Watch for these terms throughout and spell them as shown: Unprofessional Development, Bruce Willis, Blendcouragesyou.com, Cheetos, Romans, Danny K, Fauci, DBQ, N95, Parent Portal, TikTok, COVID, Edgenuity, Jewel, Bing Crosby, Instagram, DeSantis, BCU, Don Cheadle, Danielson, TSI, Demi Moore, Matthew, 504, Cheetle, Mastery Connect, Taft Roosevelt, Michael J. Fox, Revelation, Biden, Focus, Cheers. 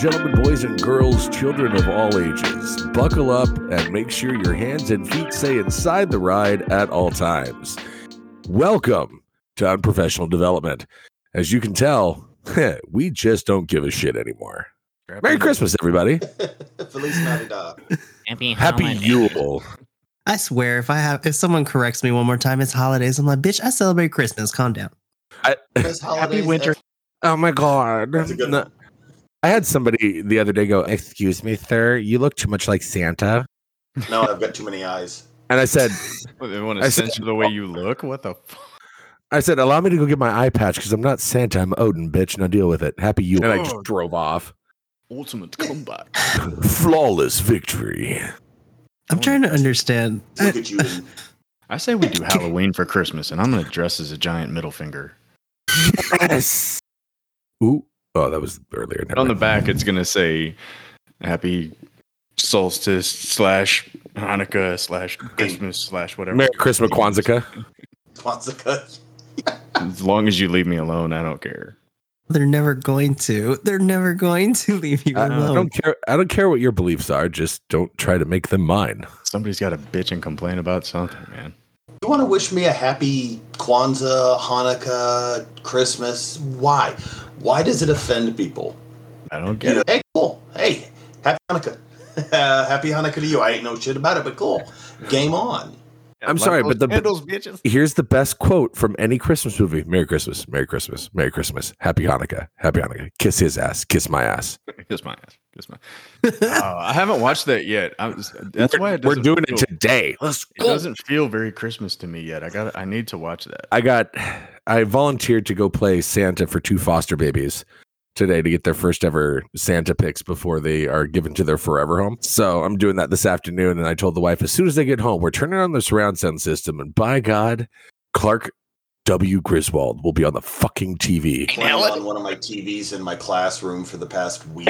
gentlemen, boys and girls, children of all ages, buckle up and make sure your hands and feet stay inside the ride at all times. Welcome to Unprofessional Development. As you can tell, we just don't give a shit anymore. Merry Christmas, everybody. Feliz Navidad. Happy Yule. I swear, if someone corrects me one more time, it's holidays. I'm like, bitch, I celebrate Christmas. Calm down. Happy winter. Oh, my God. I had somebody the other day go, excuse me, sir, you look too much like Santa. No, I've got too many eyes. And I said, they want to censor the way you look? What the fuck? I said, allow me to go get my eye patch because I'm not Santa. I'm Odin, bitch. Now deal with it. Happy Yule. And I just drove off. Ultimate comeback. Flawless victory. I'm trying to understand. Look at you. I say we do Halloween for Christmas, and I'm going to dress as a giant middle finger. Yes. Ooh. Oh, that was earlier. Never on the back, it's going to say happy solstice / Hanukkah / Christmas / whatever. Merry Christmas, Kwanzaa. Kwanzaa. As long as you leave me alone, I don't care. They're never going to. They're never going to leave you alone. I don't care. I don't care what your beliefs are. Just don't try to make them mine. Somebody's got to bitch and complain about something, man. You want to wish me a happy Kwanzaa, Hanukkah, Christmas? Why? Why does it offend people? I don't get it. Hey, cool. Hey, happy Hanukkah. Happy Hanukkah to you. I ain't know shit about it, but cool. Game on. I'm like sorry, but here's the best quote from any Christmas movie. Merry Christmas, Merry Christmas, Merry Christmas, Happy Hanukkah, Happy Hanukkah. Kiss his ass, kiss my ass. Kiss my ass, kiss my ass. I haven't watched that yet. We're doing it today. Let's go. It doesn't feel very Christmas to me yet. I need to watch that. I volunteered to go play Santa for 2 foster babies today to get their first ever Santa pics before they are given to their forever home. So I'm doing that this afternoon, and I told the wife, as soon as they get home, we're turning on the surround sound system, and by God, Clark W. Griswold will be on the fucking TV. Playing on one of my TVs in my classroom for the past week.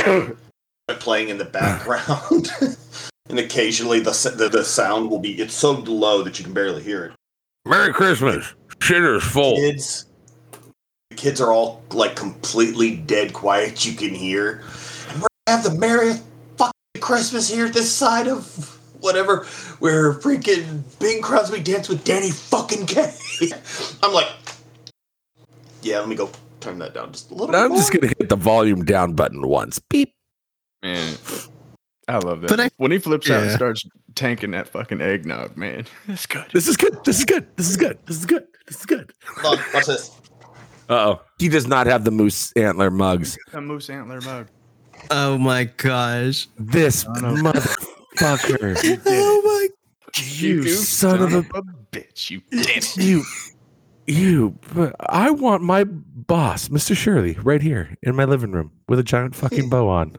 Playing in the background, and occasionally the sound will be, it's so low that you can barely hear it. Merry Christmas. Shitter's full. The kids are all like completely dead quiet. You can hear. And we're gonna have the merriest fucking Christmas here this side of whatever, where freaking Bing Crosby danced with Danny fucking K. I'm like, yeah, let me go turn that down just a little bit. I'm just gonna hit the volume down button once. Beep. Man, I love that. When he flips out and starts tanking that fucking eggnog, man, that's good. This is good. Look, watch this. Uh-oh. He does not have the moose antler mugs. A moose antler mug. Oh, my gosh. This motherfucker. You oh, my. You son of a bitch. You did it. You. I want my boss, Mr. Shirley, right here in my living room with a giant fucking bow on.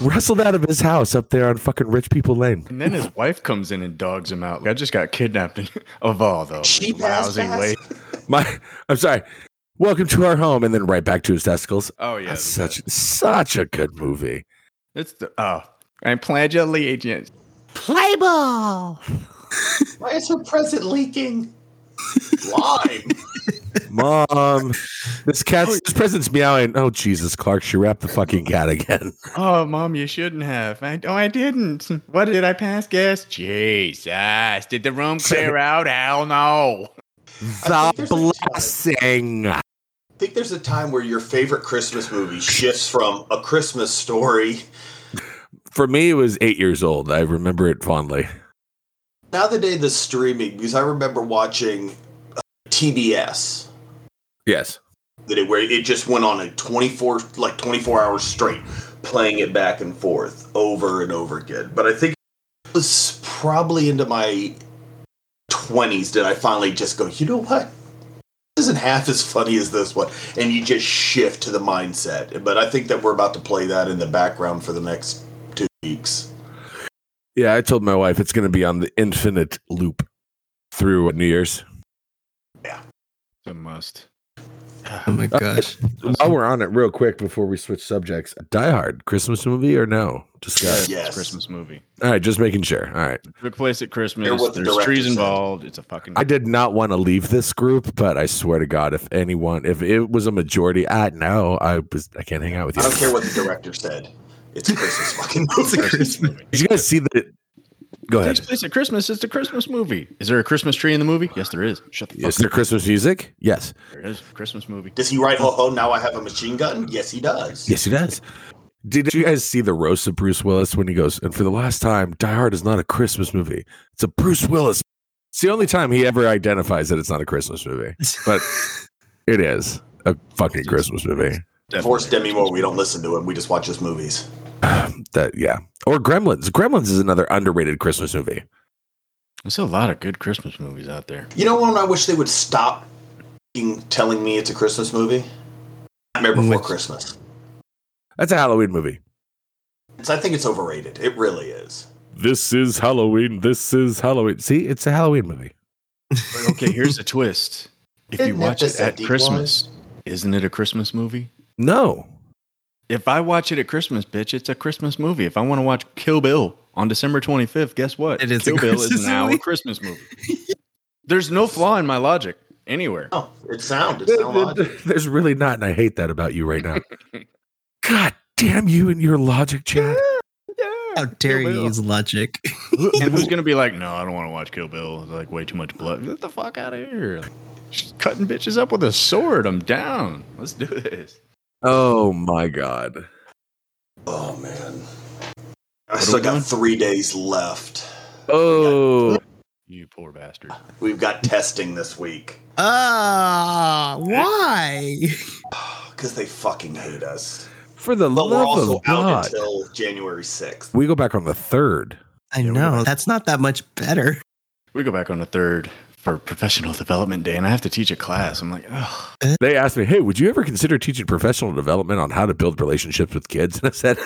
Wrestled out of his house up there on fucking Rich People Lane. And then his wife comes in and dogs him out. Like, I just got kidnapped of all those cheap lousy ways. I'm sorry. Welcome to our home, and then right back to his testicles. Oh yeah, that's such a good movie. It's the I'm pledge allegiance. Play ball. Why is her present leaking? Why? Mom, this present's meowing. Oh Jesus, Clark, she wrapped the fucking cat again. Oh Mom, you shouldn't have. I didn't. What did I pass gas? Jesus, did the room clear out? Hell no. The blessing. I think there's a time where your favorite Christmas movie shifts from A Christmas Story. For me, it was 8 years old. I remember it fondly. Now the day the streaming, because I remember watching TBS. Yes. Where it just went on a 24 hours straight, playing it back and forth over and over again. But I think it was probably into my 20s did I finally just go, you know what? This isn't half as funny as this one. And you just shift to the mindset. But I think that we're about to play that in the background for the next 2 weeks. Yeah, I told my wife it's going to be on the infinite loop through New Year's. Yeah. It's a must. Oh my gosh. While we're on it, real quick before we switch subjects, Die Hard, Christmas movie or no? Discuss. Yes. Christmas movie. All right, just making sure. All right. Took place at Christmas. There's trees involved. It's a fucking. I did not want to leave this group, but I swear to God, if anyone, if it was a majority, I can't hang out with you. I don't care what the director said. It's a Christmas fucking movie. It's a Christmas movie. Did you guys see the? Go ahead. Takes place at Christmas. It's a Christmas movie. Is there a Christmas tree in the movie? Yes, there is. Shut the fuck up. Is there Christmas music? Yes. There is a Christmas movie. Does he write, "Oh, now I have a machine gun"? Yes, he does. Yes, he does. Did you guys see the roast of Bruce Willis when he goes, and for the last time, Die Hard is not a Christmas movie. It's a Bruce Willis. It's the only time he ever identifies that it's not a Christmas movie. But it is a fucking Christmas movie. Force Demi Moore. We don't listen to him. We just watch his movies. Yeah. Or Gremlins. Gremlins is another underrated Christmas movie. There's a lot of good Christmas movies out there. You know when I wish they would stop telling me it's a Christmas movie? Nightmare Before Christmas. That's a Halloween movie. I think it's overrated. It really is. This is Halloween. This is Halloween. See, it's a Halloween movie. Okay, here's the twist. If you watch it at Christmas, isn't it a Christmas movie? No. If I watch it at Christmas, bitch, it's a Christmas movie. If I want to watch Kill Bill on December 25th, guess what? It is Kill Bill is now a Christmas movie. There's no flaw in my logic anywhere. Oh, it's there's really not, and I hate that about you right now. God damn you and your logic, Chad. Yeah. How dare you use logic? And who's going to be like, no, I don't want to watch Kill Bill. It's like way too much blood. Get the fuck out of here. She's cutting bitches up with a sword. I'm down. Let's do this. Oh my God. Oh man. I still got 3 days left. Oh, you poor bastard. We've got testing this week. Why? Because they fucking hate us. For the love of God. We're also out until January 6th. We go back on the 3rd. I know. That's not that much better. We go back on the 3rd. For professional development day, and I have to teach a class. I'm like, oh. They asked me, hey, would you ever consider teaching professional development on how to build relationships with kids? And I said,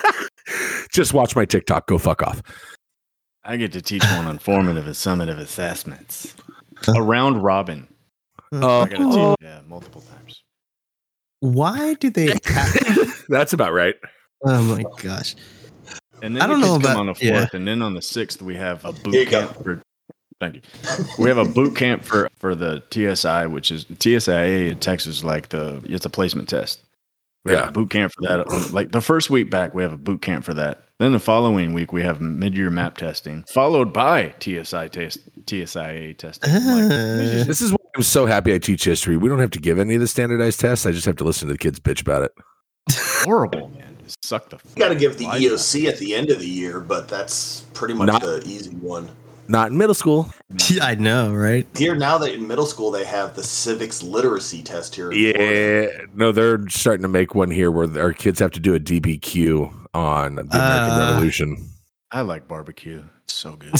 just watch my TikTok. Go fuck off. I get to teach one on formative and summative assessments. A round robin. I got to teach multiple times. Why do they? That's about right. Oh my gosh. And then I don't know about on the 4th, and then on the 6th we have a boot camp for. Thank you. We have a boot camp for the TSI, which is TSIA in Texas. It's a placement test. We have a boot camp for that. Like the first week back, we have a boot camp for that. Then the following week, we have mid-year MAP testing, followed by TSIA testing. This is why I'm so happy I teach history. We don't have to give any of the standardized tests. I just have to listen to the kids bitch about it. Horrible, man. Suck the. You got to give the EOC at the end of the year, but that's pretty much the easy one. Not in middle school. Yeah, I know, right? Here now that in middle school they have the civics literacy test here. Yeah, no, they're starting to make one here where our kids have to do a DBQ on the American Revolution. I like barbecue. It's so good.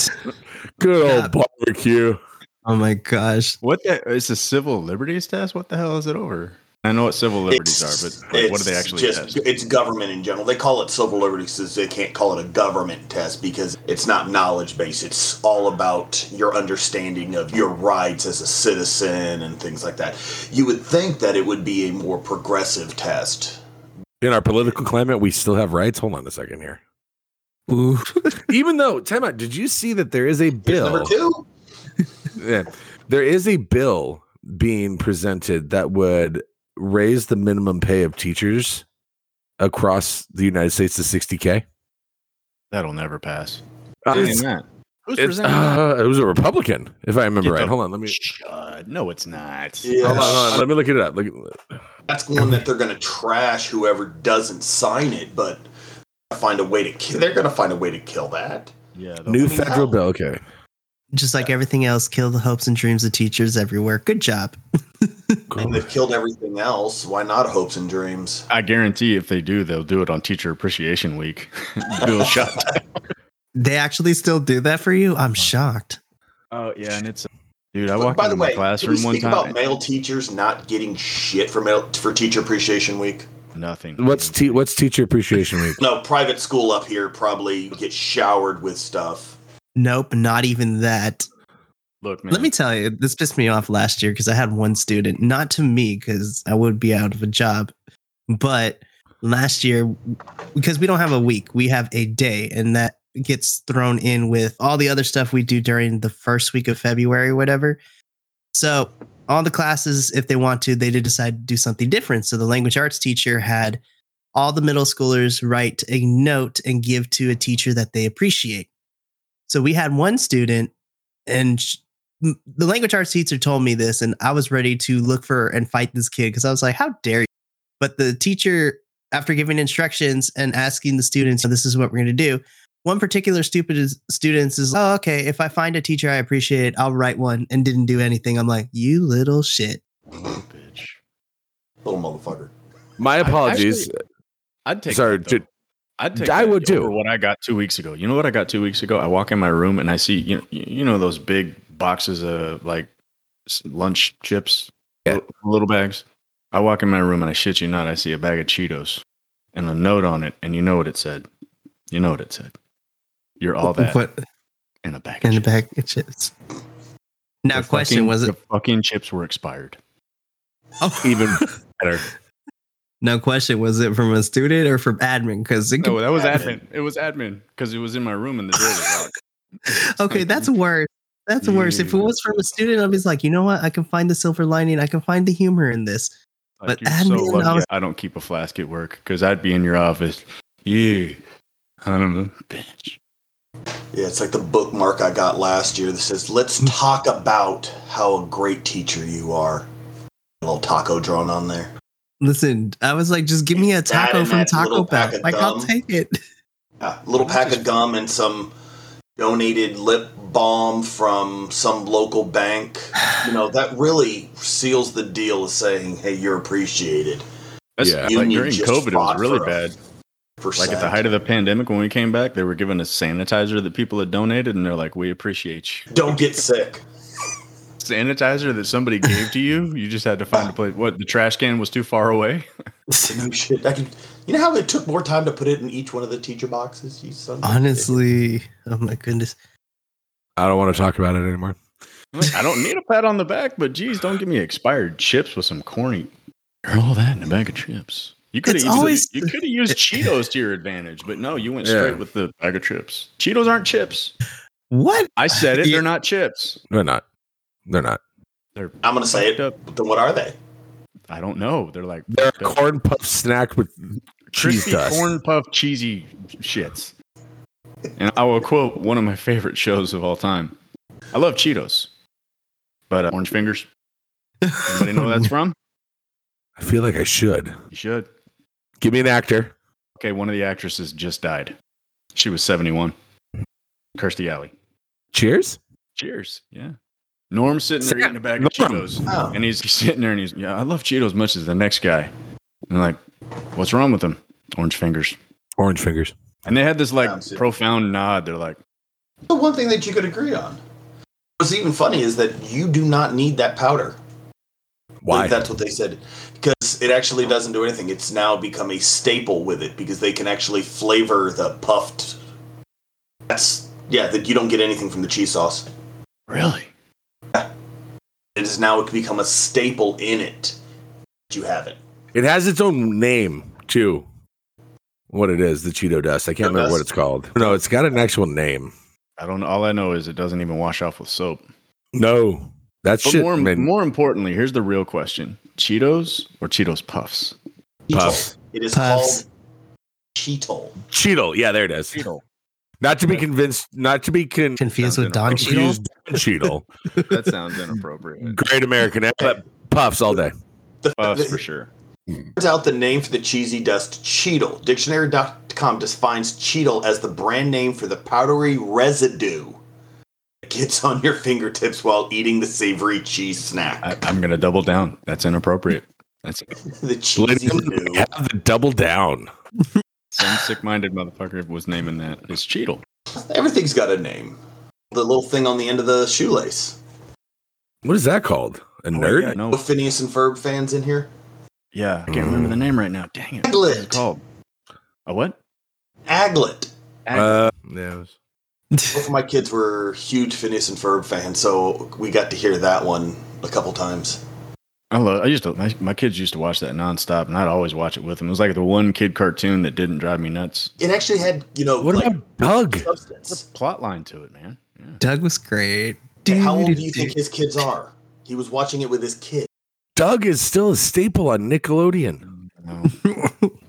Good old barbecue. Oh my gosh! It's a civil liberties test. What the hell is it over? I know what civil liberties are, but what do they actually test? It's government in general. They call it civil liberties because they can't call it a government test because it's not knowledge-based. It's all about your understanding of your rights as a citizen and things like that. You would think that it would be a more progressive test. In our political climate, we still have rights? Hold on a second here. Ooh. Even though, time out, did you see that there is a bill? Number 2? Yeah. There is a bill being presented that would raise the minimum pay of teachers across the United States to $60,000. That'll never pass. It was a Republican, if I remember right. Hold on, let me. No, it's not. Yeah. Hold on. Let me look it up. That's one that they're going to trash whoever doesn't sign it, but they're going to find a way to kill that. Yeah. New federal bill. Okay. Just like everything else, kill the hopes and dreams of teachers everywhere. Good job. Cool. And they've killed everything else. Why not hopes and dreams? I guarantee if they do, they'll do it on Teacher Appreciation Week. Do a shot. They actually still do that for you? I'm shocked. Oh, yeah. And it's, dude, I walked into my classroom one time. About male teachers not getting shit for Teacher Appreciation Week? Nothing. What's Teacher Appreciation Week? No, private school up here probably get showered with stuff. Nope, not even that. Look, man. Let me tell you, this pissed me off last year because I had one student, not to me because I would be out of a job, but last year, because we don't have a week, we have a day, and that gets thrown in with all the other stuff we do during the first week of February, whatever. So all the classes, if they want to, they did decide to do something different. So the language arts teacher had all the middle schoolers write a note and give to a teacher that they appreciate. So we had one student, and the language arts teacher told me this, and I was ready to look for and fight this kid because I was like, how dare you? But the teacher, after giving instructions and asking the students, this is what we're going to do, one particular stupid student is, oh, okay, if I find a teacher I appreciate, I'll write one, and didn't do anything. I'm like, you little shit. Bitch. Little motherfucker. My apologies. I'd take that over what I got 2 weeks ago. You know what I got 2 weeks ago? I walk in my room and I see, you know those big boxes of like lunch chips, little bags. I walk in my room and I shit you not, I see a bag of Cheetos and a note on it. And you know what it said? You're all that in a bag. In a bag of chips. Now, the fucking chips were expired. Oh, even better. Now, question, was it from a student or from admin? Because that was admin. It was admin because it was in my room in the building. Okay, that's worse. That's worse. If it was from a student, I'd be like, you know what? I can find the silver lining. I can find the humor in this. Like, but admin, so I don't keep a flask at work because I'd be in your office. Yeah, I don't know, bitch. Yeah, it's like the bookmark I got last year that says, "Let's talk about how a great teacher you are." A little taco drawn on there. Listen, I was like, just give me a taco from Taco Bell. Like, I'll take it. Yeah, a little pack of gum and some donated lip balm from some local bank. You know, that really seals the deal of saying, hey, you're appreciated. Like during COVID, it was really bad. Like at the height of the pandemic, when we came back, they were giving us sanitizer that people had donated, and they're like, we appreciate you. Don't get sick. Sanitizer that somebody gave to you, you just had to find a place. What, the trash can was too far away? No shit. You know how it took more time to put it in each one of the teacher boxes? You son of a bitch. Honestly, oh my goodness. I don't want to talk about it anymore. I don't need a pat on the back, but geez, don't give me expired chips with some corny. You're all that in a bag of chips. You could have used Cheetos to your advantage, but no, you went straight with the bag of chips. Cheetos aren't chips. What? I said it. They're not chips. They're not. They're not. I'm going to say it. Then what are they? I don't know. They're a corn puff snack with cheese dust. Corn puff cheesy shits. And I will quote one of my favorite shows of all time. I love Cheetos, but Orange Fingers. Anybody know where that's from? I feel like I should. You should. Give me an actor. Okay, one of the actresses just died. She was 71. Kirstie Alley. Cheers? Cheers, yeah. Norm's sitting there eating a bag of Cheetos. Oh. And he's sitting there and he's, I love Cheetos as much as the next guy. And I'm like, what's wrong with him? Orange fingers. And they had this profound nod. They're like, the one thing that you could agree on. What's even funny is that you do not need that powder. Why? Like, that's what they said. Because it actually doesn't do anything. It's now become a staple with it because they can actually flavor the puffed. That you don't get anything from the cheese sauce. Really? It is now become a staple in it. You have it. It has its own name too. What it is, the Cheeto dust. I can't remember what it's called. No, it's got an actual name. I don't know. All I know is it doesn't even wash off with soap. No, that's shit. More importantly, here's the real question: Cheetos or Cheetos Puffs? Puffs. It is called Cheetle. Yeah, there it is. Cheetle. Not to be confused with Don Cheadle. That sounds inappropriate. Great American. Puffs all day. Puffs for sure. Turns out the name for the cheesy dust, Cheetle. Dictionary.com defines Cheetle as the brand name for the powdery residue that gets on your fingertips while eating the savory cheese snack. I'm going to double down. That's inappropriate. That's the cheesy residue. Have the double down. Some sick-minded motherfucker was naming that. It's Cheetle. Everything's got a name. The little thing on the end of the shoelace. What is that called? A nerd? Yeah, no Phineas and Ferb fans in here? Yeah, I can't remember the name right now. Dang it. Aglet. What's it called? A what? Aglet. Aglet. Yeah, Both of my kids were huge Phineas and Ferb fans, so we got to hear that one a couple times. My kids used to watch that nonstop, and I'd always watch it with them. It was like the one kid cartoon that didn't drive me nuts. It actually had, what like, about Doug? Substance. The plot line to it, man. Yeah. Doug was great. Dude, how old do you think his kids are? He was watching it with his kids. Doug is still a staple on Nickelodeon. No.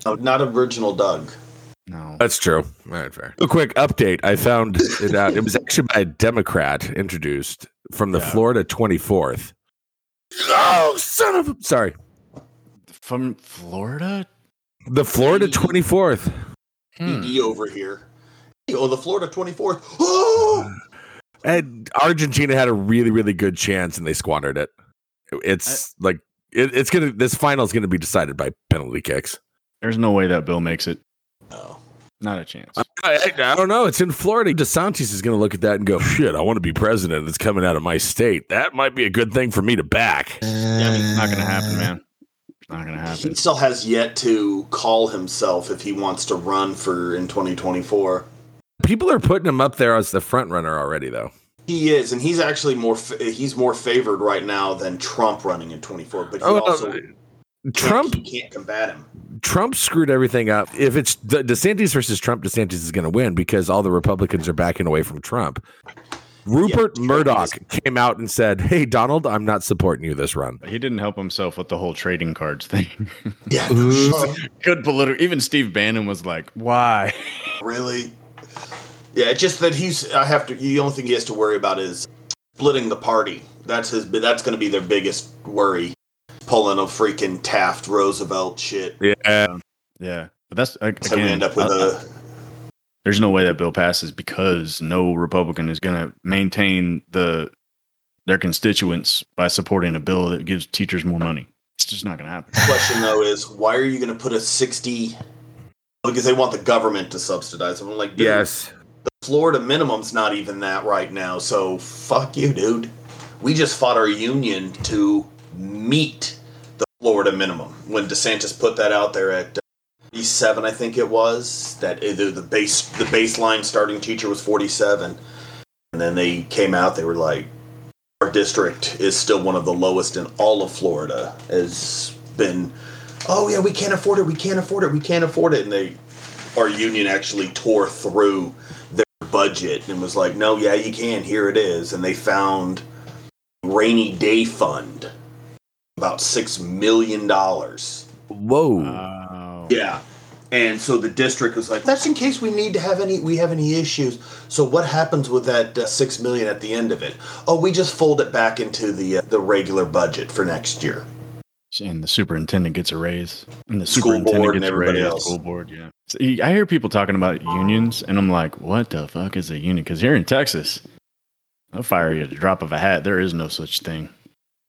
Oh, not original Doug. No, that's true. All right, fair. A quick update. I found it out. It was actually by a Democrat introduced from the Florida 24th. Oh, son of a... Sorry. From Florida? The Florida 24th. PD over here. Oh, the Florida 24th. Oh! And Argentina had a really, really good chance, and they squandered it. This final is going to be decided by penalty kicks. There's no way that Bill makes it. No. Not a chance. I don't know. It's in Florida. DeSantis is going to look at that and go, shit, I want to be president. It's coming out of my state. That might be a good thing for me to back. Yeah, I mean, it's not going to happen, man. It's not going to happen. He still has yet to call himself if he wants to run for in 2024. People are putting him up there as the front runner already, though. He is, and he's actually more favored right now than Trump running in 24. But he can't combat him. Trump screwed everything up. If it's DeSantis versus Trump, DeSantis is going to win because all the Republicans are backing away from Trump. Rupert Murdoch came out and said, hey, Donald, I'm not supporting you this run. He didn't help himself with the whole trading cards thing. Yeah. Good political. Even Steve Bannon was like, why? Really? Yeah, just that the only thing he has to worry about is splitting the party. That's going to be their biggest worry. Pulling a freaking Taft Roosevelt shit. Yeah. But that's so we end up with there's no way that bill passes because no Republican is going to maintain their constituents by supporting a bill that gives teachers more money. It's just not going to happen. The question though is, why are you going to put a 60? Because they want the government to subsidize them. I'm like, dude, yes, the Florida minimum's not even that right now. So fuck you, dude. We just fought our union to meet the Florida minimum. When DeSantis put that out there at 47, I think it was, that the baseline starting teacher was 47, and then they came out. They were like, "Our district is still one of the lowest in all of Florida." Has been, oh yeah, we can't afford it. We can't afford it. We can't afford it. And our union actually tore through their budget and was like, "No, yeah, you can. Here it is." And they found a rainy day fund. About $6 million. Whoa! Wow. Yeah, and so the district was like, "That's in case we need to have any issues." So what happens with that $6 million at the end of it? Oh, we just fold it back into the regular budget for next year. And the superintendent gets a raise, and the school board and everybody else. School board, yeah. So I hear people talking about unions, and I'm like, "What the fuck is a union?" Because here in Texas, I'll fire you at the drop of a hat. There is no such thing.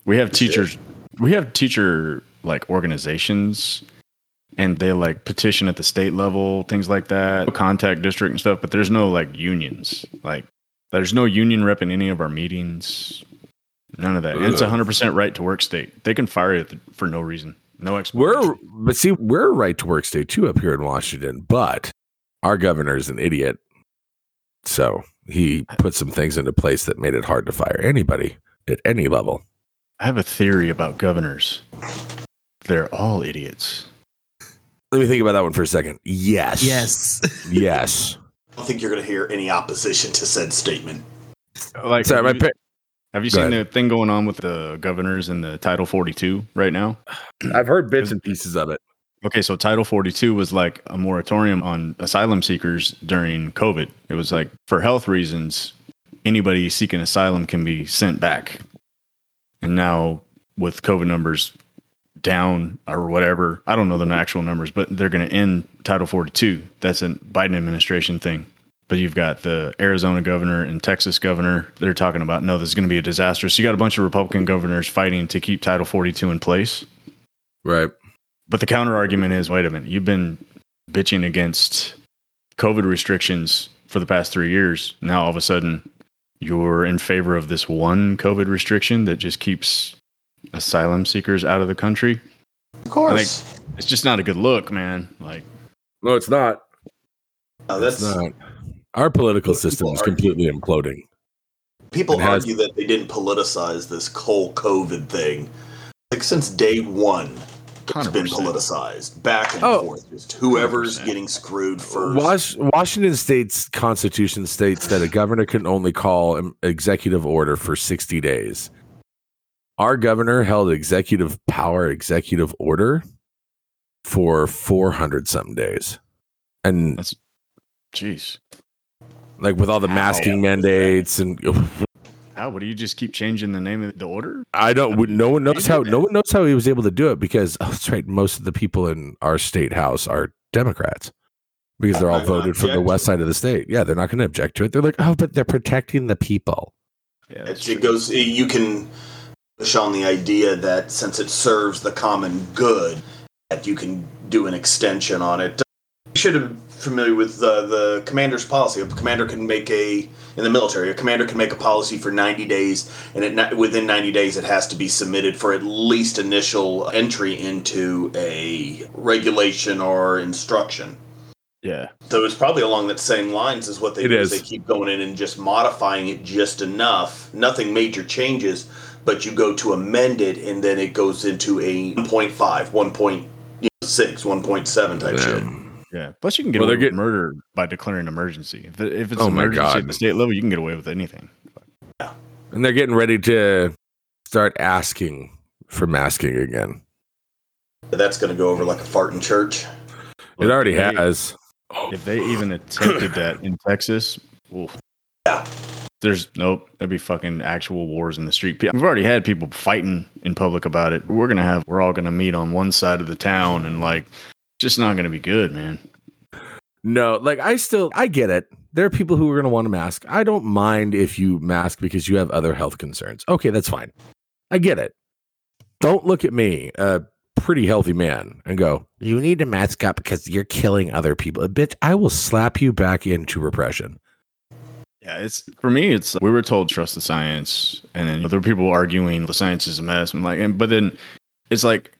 We have teachers. We have teacher organizations, and they petition at the state level, things like that, contact district and stuff. But there's no unions. There's no union rep in any of our meetings. None of that. And it's 100% right to work state. They can fire you for no reason. No explanation. We're right to work state too up here in Washington, but our governor is an idiot. So he put some things into place that made it hard to fire anybody at any level. I have a theory about governors. They're all idiots. Let me think about that one for a second. Yes. I don't think you're going to hear any opposition to said statement. Sorry, have you seen the thing going on with the governors in the Title 42 right now? I've heard bits and pieces of it. Okay, so Title 42 was a moratorium on asylum seekers during COVID. It was for health reasons, anybody seeking asylum can be sent back. And now with COVID numbers down or whatever, I don't know the actual numbers, but they're going to end Title 42. That's a Biden administration thing. But you've got the Arizona governor and Texas governor. They're talking about, no, this is going to be a disaster. So you got a bunch of Republican governors fighting to keep Title 42 in place. Right. But the counter argument is, wait a minute, you've been bitching against COVID restrictions for the past 3 years. Now all of a sudden, you're in favor of this one COVID restriction that just keeps asylum seekers out of the country? Of course. It's just not a good look, man. No, it's not. No, that's not. Our political system is completely imploding. People argue that they didn't politicize this whole COVID thing. Like, since day one, it's 100%. Been politicized back and forth. Just whoever's 100%. Getting screwed first. Washington State's Constitution states that a governor can only call an executive order for 60 days. Our governor held executive power, executive order for 400 some days. And that's, jeez. Like with all the masking mandates and how would you just keep changing the name of the order? No one knows how he was able to do it because that's right. Most of the people in our state house are Democrats because they're all voted from the west side of the state. Yeah, they're not going to object to it. They're like, oh, but they're protecting the people. Yeah, it goes. You can push on the idea that since it serves the common good, that you can do an extension on it. You should have familiar with the commander's policy. A commander can make a policy for 90 days, and within 90 days it has to be submitted for at least initial entry into a regulation or instruction. Yeah. So it's probably along that same lines as what they do. They keep going in and just modifying it just enough. Nothing major changes, but you go to amend it, and then it goes into a 1.5, 1.6, 1.7 type shit. Yeah. Plus, you can get away with murder by declaring emergency. If it's an emergency at the state level, you can get away with anything. Yeah. And they're getting ready to start asking for masking again. That's going to go over like a fart in church. It already has. If they even attempted that in Texas, yeah. There'd be fucking actual wars in the street. We've already had people fighting in public about it. We're all going to meet on one side of the town and like. Just not going to be good, man. No, like I get it. There are people who are going to want to mask. I don't mind if you mask because you have other health concerns. Okay, that's fine. I get it. Don't look at me, a pretty healthy man, and go, you need to mask up because you're killing other people. Bitch, I will slap you back into repression. Yeah, for me, we were told trust the science, and then other people arguing the science is a mess. But then it's like,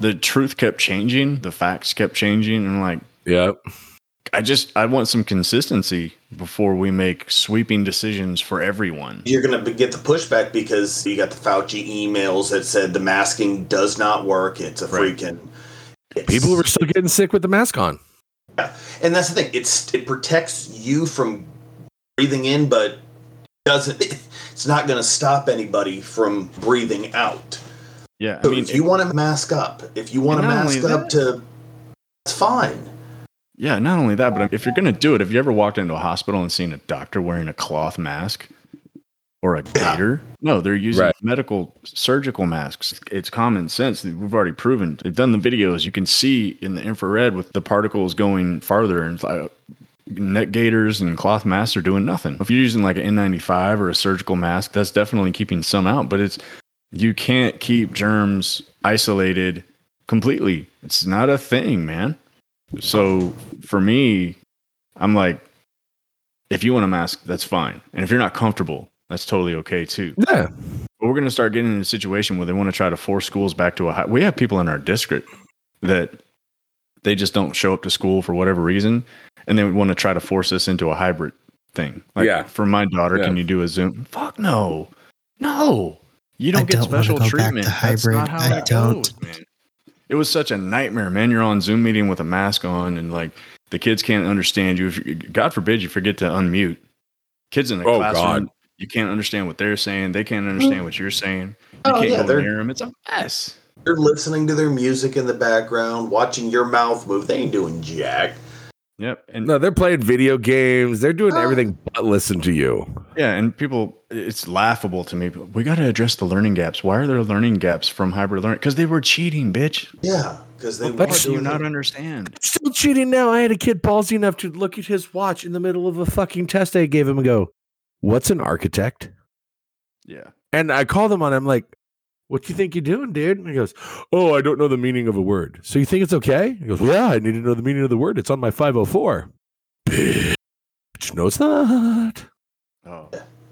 the truth kept changing. The facts kept changing. And like, yeah, I want some consistency before we make sweeping decisions for everyone. You're going to get the pushback because you got the Fauci emails that said the masking does not work. It's a freaking. People were still getting sick with the mask on. Yeah. And that's the thing. It protects you from breathing in, but it's not going to stop anybody from breathing out. Yeah, so I mean, if you want to mask up, it's fine. Yeah, not only that, but if you're going to do it, have you ever walked into a hospital and seen a doctor wearing a cloth mask or a gaiter? No, they're using medical surgical masks. It's common sense. We've already proven. They've done the videos. You can see in the infrared with the particles going farther, and net gaiters and cloth masks are doing nothing. If you're using like an N95 or a surgical mask, that's definitely keeping some out, but you can't keep germs isolated completely. It's not a thing, man. So for me, I'm like, if you want to mask, that's fine. And if you're not comfortable, that's totally okay too. Yeah. But we're going to start getting in a situation where they want to try to force schools back to we have people in our district that they just don't show up to school for whatever reason. And they would want to try to force us into a hybrid thing. Like for my daughter, can you do a Zoom? Fuck no. No. You don't get special treatment. That's not how it goes, man. It was such a nightmare, man. You're on Zoom meeting with a mask on, and like the kids can't understand you. God forbid you forget to unmute. Kids in the classroom, you can't understand what they're saying. They can't understand what you're saying. You can't go near them. It's a mess. They're listening to their music in the background, watching your mouth move. They ain't doing jack. Yep. And no, they're playing video games. They're doing everything but listen to you. Yeah. And people, it's laughable to me, but we got to address the learning gaps. Why are there learning gaps from hybrid learning? Because they were cheating, bitch. Yeah. Because they do not understand. Still cheating now. I had a kid ballsy enough to look at his watch in the middle of a fucking test I gave him and go, what's an architect? Yeah. And I called him on it. I'm like, what you think you're doing, dude? And he goes, I don't know the meaning of a word. So you think it's okay? He goes, yeah, I need to know the meaning of the word. It's on my 504. Bitch, no, it's not. Oh,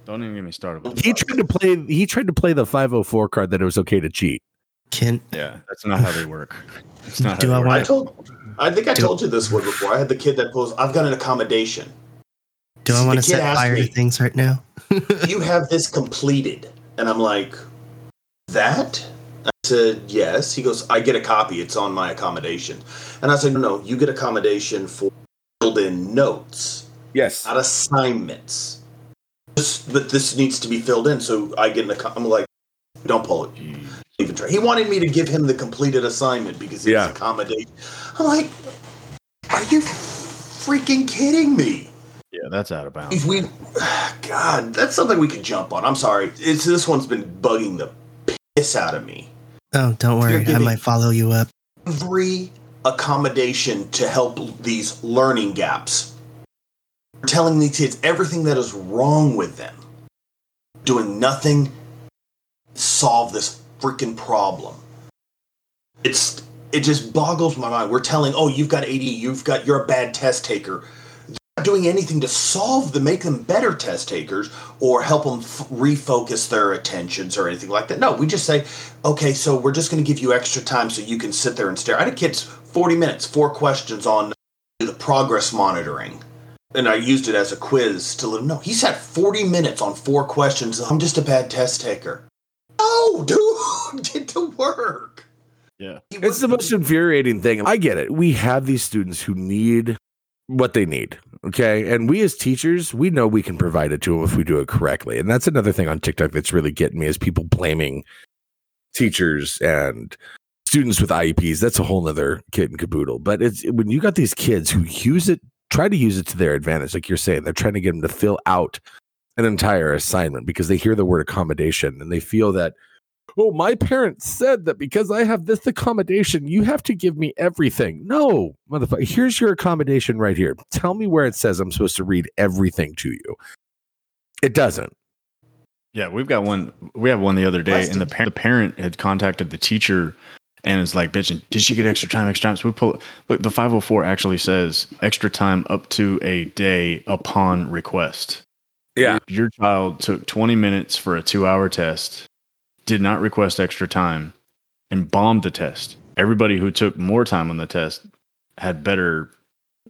don't even get me started. He tried to play the 504 card that it was okay to cheat. That's not how they work. It's not how they work. I think I told you this one before. I had the kid that posed, I've got an accommodation. Do I want to set fire to things right now? You have this completed. And I'm like, that? I said, yes. He goes, I get a copy. It's on my accommodation. And I said, no, you get accommodation for filled-in notes. Yes. Not assignments. But this needs to be filled in. So I get an account. I'm like, don't pull it. Don't even try. He wanted me to give him the completed assignment because it was accommodation. I'm like, are you freaking kidding me? Yeah, that's out of bounds. God, that's something we could jump on. I'm sorry. This one's been bugging the piss out of me. Oh, don't worry. I might follow you up. Every accommodation to help these learning gaps. We're telling these kids everything that is wrong with them. Doing nothing. Solve this freaking problem. It just boggles my mind. We're telling, oh, you've got AD. You're a bad test taker. Doing anything to make them better test takers or help them refocus their attentions or anything like that. No, we just say, okay, so we're just going to give you extra time so you can sit there and stare. I had kids 40 minutes, 4 questions on the progress monitoring. And I used it as a quiz to let him know. He sat 40 minutes on 4 questions. I'm just a bad test taker. Oh, dude, get to work. Yeah. It's the most infuriating thing. I get it. We have these students who need what they need. Okay. And we as teachers, we know we can provide it to them if we do it correctly. And that's another thing on TikTok that's really getting me is people blaming teachers and students with IEPs. That's a whole other kid and caboodle. But it's when you got these kids who use it, try to use it to their advantage. Like you're saying, they're trying to get them to fill out an entire assignment because they hear the word accommodation and they feel that, oh, my parents said that because I have this accommodation, you have to give me everything. No, motherfucker. Here's your accommodation right here. Tell me where it says I'm supposed to read everything to you. It doesn't. Yeah, we have one the other day, and the parent had contacted the teacher and is like, bitch, did she get extra time? So we pull it. Look, the 504 actually says extra time up to a day upon request. Yeah. Your child took 20 minutes for a 2-hour test. Did not request extra time and bombed the test. Everybody who took more time on the test had better.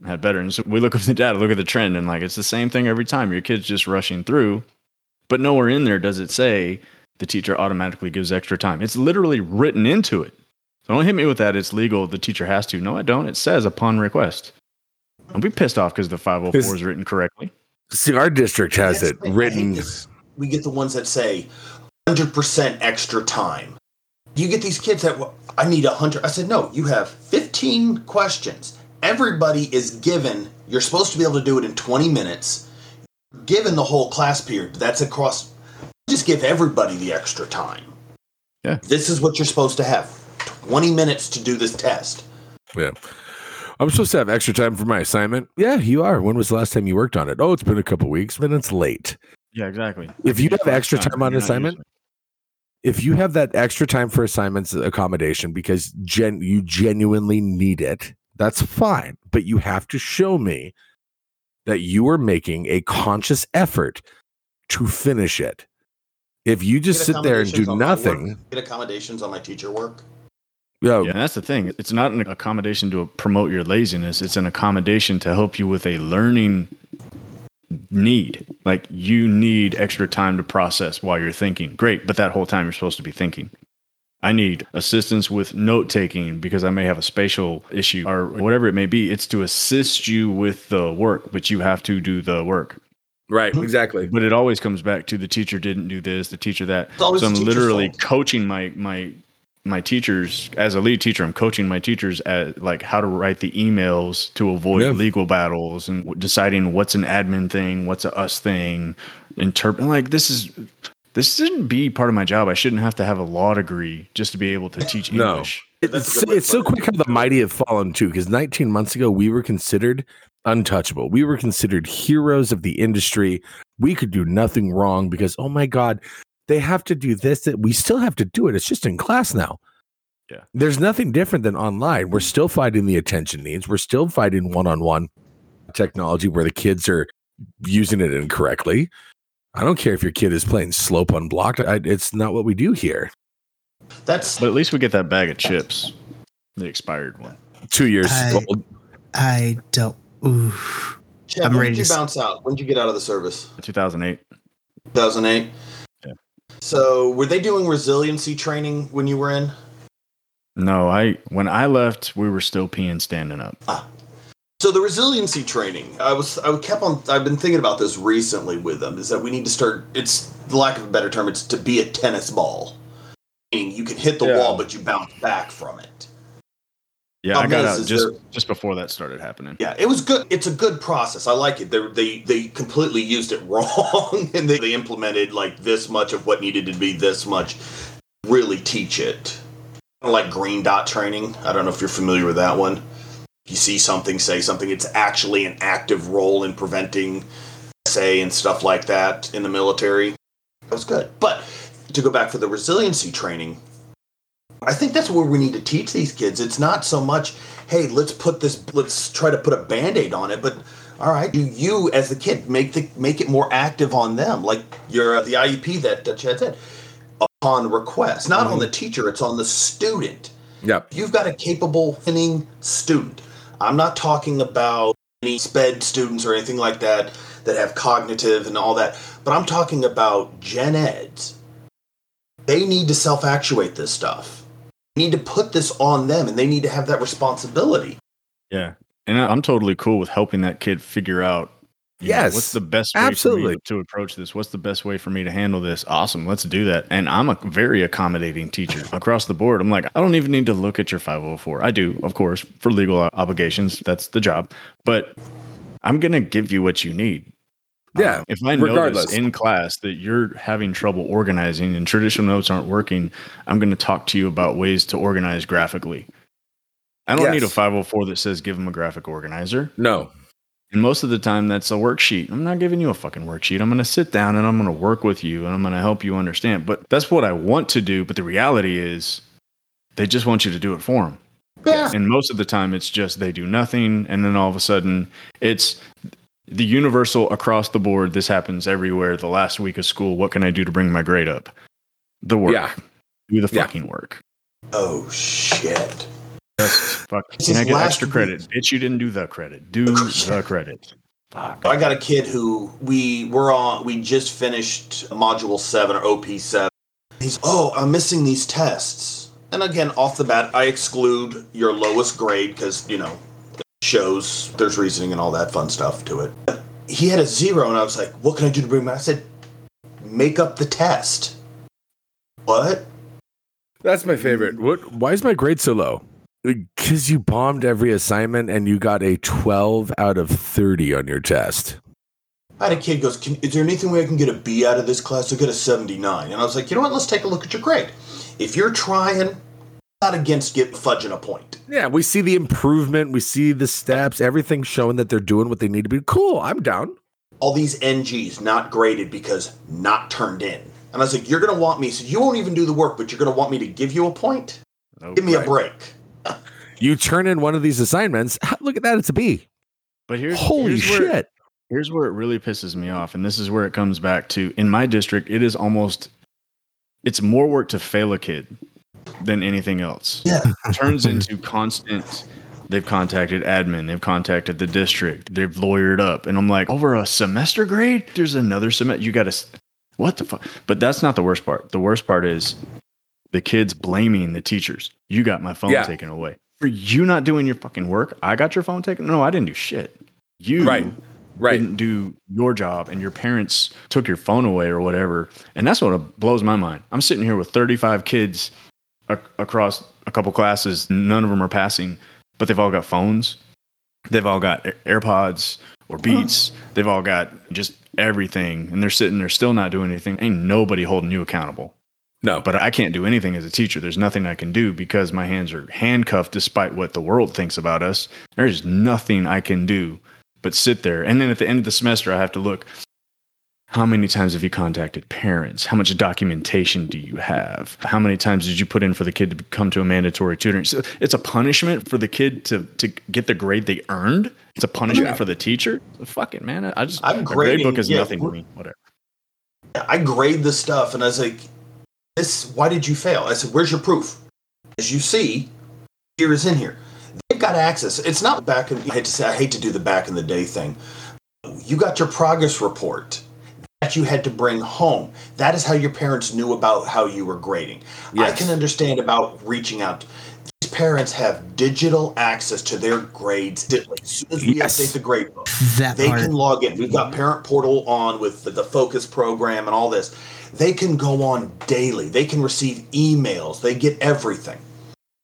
And so we look at the data, look at the trend, and like it's the same thing every time. Your kid's just rushing through, but nowhere in there does it say the teacher automatically gives extra time. It's literally written into it. So don't hit me with that. It's legal. The teacher has to. No, I don't. It says upon request. I'll be pissed off because the 504 is written correctly. See, our district has it written. We get the ones that say 100% extra time. You get these kids that, well, I need 100. I said, no, you have 15 questions. Everybody is given, you're supposed to be able to do it in 20 minutes, given the whole class period. That's across, just give everybody the extra time. Yeah. This is what you're supposed to have, 20 minutes to do this test. Yeah. I'm supposed to have extra time for my assignment. Yeah, you are. When was the last time you worked on it? Oh, it's been a couple weeks, then it's late. Yeah, exactly. If you have extra time on assignment, if you have that extra time for assignments accommodation because you genuinely need it, that's fine. But you have to show me that you are making a conscious effort to finish it. If you just sit there and do nothing. Get accommodations on my teacher work. Yeah, and that's the thing. It's not an accommodation to promote your laziness. It's an accommodation to help you with a learning need. Like you need extra time to process while you're thinking. Great, but that whole time you're supposed to be thinking. I need assistance with note taking because I may have a spatial issue or whatever it may be. It's to assist you with the work, but you have to do the work. Right, exactly. But it always comes back to the teacher didn't do this, the teacher that. So I'm literally coaching my teachers as a lead teacher. I'm coaching my teachers at like how to write the emails to avoid legal battles and deciding what's an admin thing, what's a us thing. Like this shouldn't be part of my job. I shouldn't have to have a law degree just to be able to teach English. It's so quick how the mighty have fallen too. Because 19 months ago we were considered untouchable. We were considered heroes of the industry. We could do nothing wrong because oh my god. They have to do this. We still have to do it. It's just in class now. Yeah. There's nothing different than online. We're still fighting the attention needs. We're still fighting one-on-one technology where the kids are using it incorrectly. I don't care if your kid is playing Slope Unblocked. It's not what we do here. But at least we get that bag of chips, the expired one. 2 years old. I don't. Oof. Jeff, when did you bounce out? When did you get out of the service? 2008. 2008. Yeah. So were they doing resiliency training when you were in? No, when I left, we were still peeing standing up. Ah. So the resiliency training, I've been thinking about this recently with them, is that we need to start, it's the lack of a better term, it's to be a tennis ball. Meaning you can hit the wall, but you bounce back from it. Yeah, I got out just before that started happening. Yeah, it was good. It's a good process. I like it. They completely used it wrong, and they implemented like this much of what needed to be this much. Really teach it. Like Green Dot training. I don't know if you're familiar with that one. You see something, say something. It's actually an active role in preventing SA and stuff like that in the military. That was good. But to go back for the resiliency training, I think that's where we need to teach these kids. It's not so much, hey, let's try to put a Band-Aid on it, but all right, do you as the kid make it more active on them? Like you're the IEP that Chad said, upon request. Not on the teacher, it's on the student. Yep. You've got a capable winning student. I'm not talking about any SPED students or anything like that have cognitive and all that, but I'm talking about gen eds. They need to self-actuate this stuff. Need to put this on them, and they need to have that responsibility. Yeah, and I'm totally cool with helping that kid figure out, know, what's the best way for me to approach this? What's the best way for me to handle this? Awesome, let's do that. And I'm a very accommodating teacher across the board. I'm like, I don't even need to look at your 504. I do, of course, for legal obligations. That's the job. But I'm going to give you what you need. Yeah. If I notice in class that you're having trouble organizing and traditional notes aren't working, I'm going to talk to you about ways to organize graphically. I don't need a 504 that says give them a graphic organizer. No. And most of the time that's a worksheet. I'm not giving you a fucking worksheet. I'm going to sit down and I'm going to work with you and I'm going to help you understand. But that's what I want to do. But the reality is they just want you to do it for them. Yeah. And most of the time it's just they do nothing. And then all of a sudden it's... the universal across the board, this happens everywhere. The last week of school, what can I do to bring my grade up? The work. Yeah. Do the fucking work. Oh, shit. Just fuck. Can I get extra credit? Bitch, you didn't do the credit. Do the credit. Fuck. I got a kid who we just finished module 7 or OP7. He's, I'm missing these tests. And again, off the bat, I exclude your lowest grade because, you know, shows there's reasoning and all that fun stuff to it. He had a 0 and I was like, what can I do to bring my... I said, make up the test. What? That's my favorite. Why is my grade so low? Because you bombed every assignment and you got a 12 out of 30 on your test. I had a kid goes, is there anything way I can get a B out of this class? I'll get a 79. And I was like, you know what? Let's take a look at your grade. If you're trying... not against fudging a point. Yeah, we see the improvement, we see the steps, everything showing that they're doing what they need to be. Cool, I'm down. All these NGs not graded because not turned in. And I was like, you're going to want me, so you won't even do the work, but you're going to want me to give you a point? Okay. Give me a break. You turn in one of these assignments, look at that, it's a B. But here's where it really pisses me off, and this is where it comes back to, in my district, it's more work to fail a kid than anything else. Yeah. Turns into constant. They've contacted admin. They've contacted the district. They've lawyered up. And I'm like, over a semester grade? There's another semester. You got to, what the fuck? But that's not the worst part. The worst part is the kids blaming the teachers. You got my phone taken away. For you not doing your fucking work, I got your phone taken. No, I didn't do shit. You didn't do your job and your parents took your phone away or whatever. And that's what blows my mind. I'm sitting here with 35 kids across a couple classes, none of them are passing, but they've all got phones. They've all got AirPods or Beats. They've all got just everything. And they're sitting there still not doing anything. Ain't nobody holding you accountable. No, but I can't do anything as a teacher. There's nothing I can do because my hands are handcuffed despite what the world thinks about us. There's nothing I can do but sit there. And then at the end of the semester, I have to look. How many times have you contacted parents? How much documentation do you have? How many times did you put in for the kid to come to a mandatory tutoring? So it's a punishment for the kid to get the grade they earned. It's a punishment for the teacher. So fuck it, man. I'm grading, a grade book is nothing to me. Whatever. I grade the stuff and I was like, why did you fail? I said, where's your proof? As you see, here is in here. They've got access. It's not back in, I hate to do the back in the day thing. You got your progress report that you had to bring home. That is how your parents knew about how you were grading. Yes. I can understand about reaching out. These parents have digital access to their grades. As soon as we update the grade book, they can log in. We've got Parent Portal on with the Focus program and all this. They can go on daily. They can receive emails. They get everything.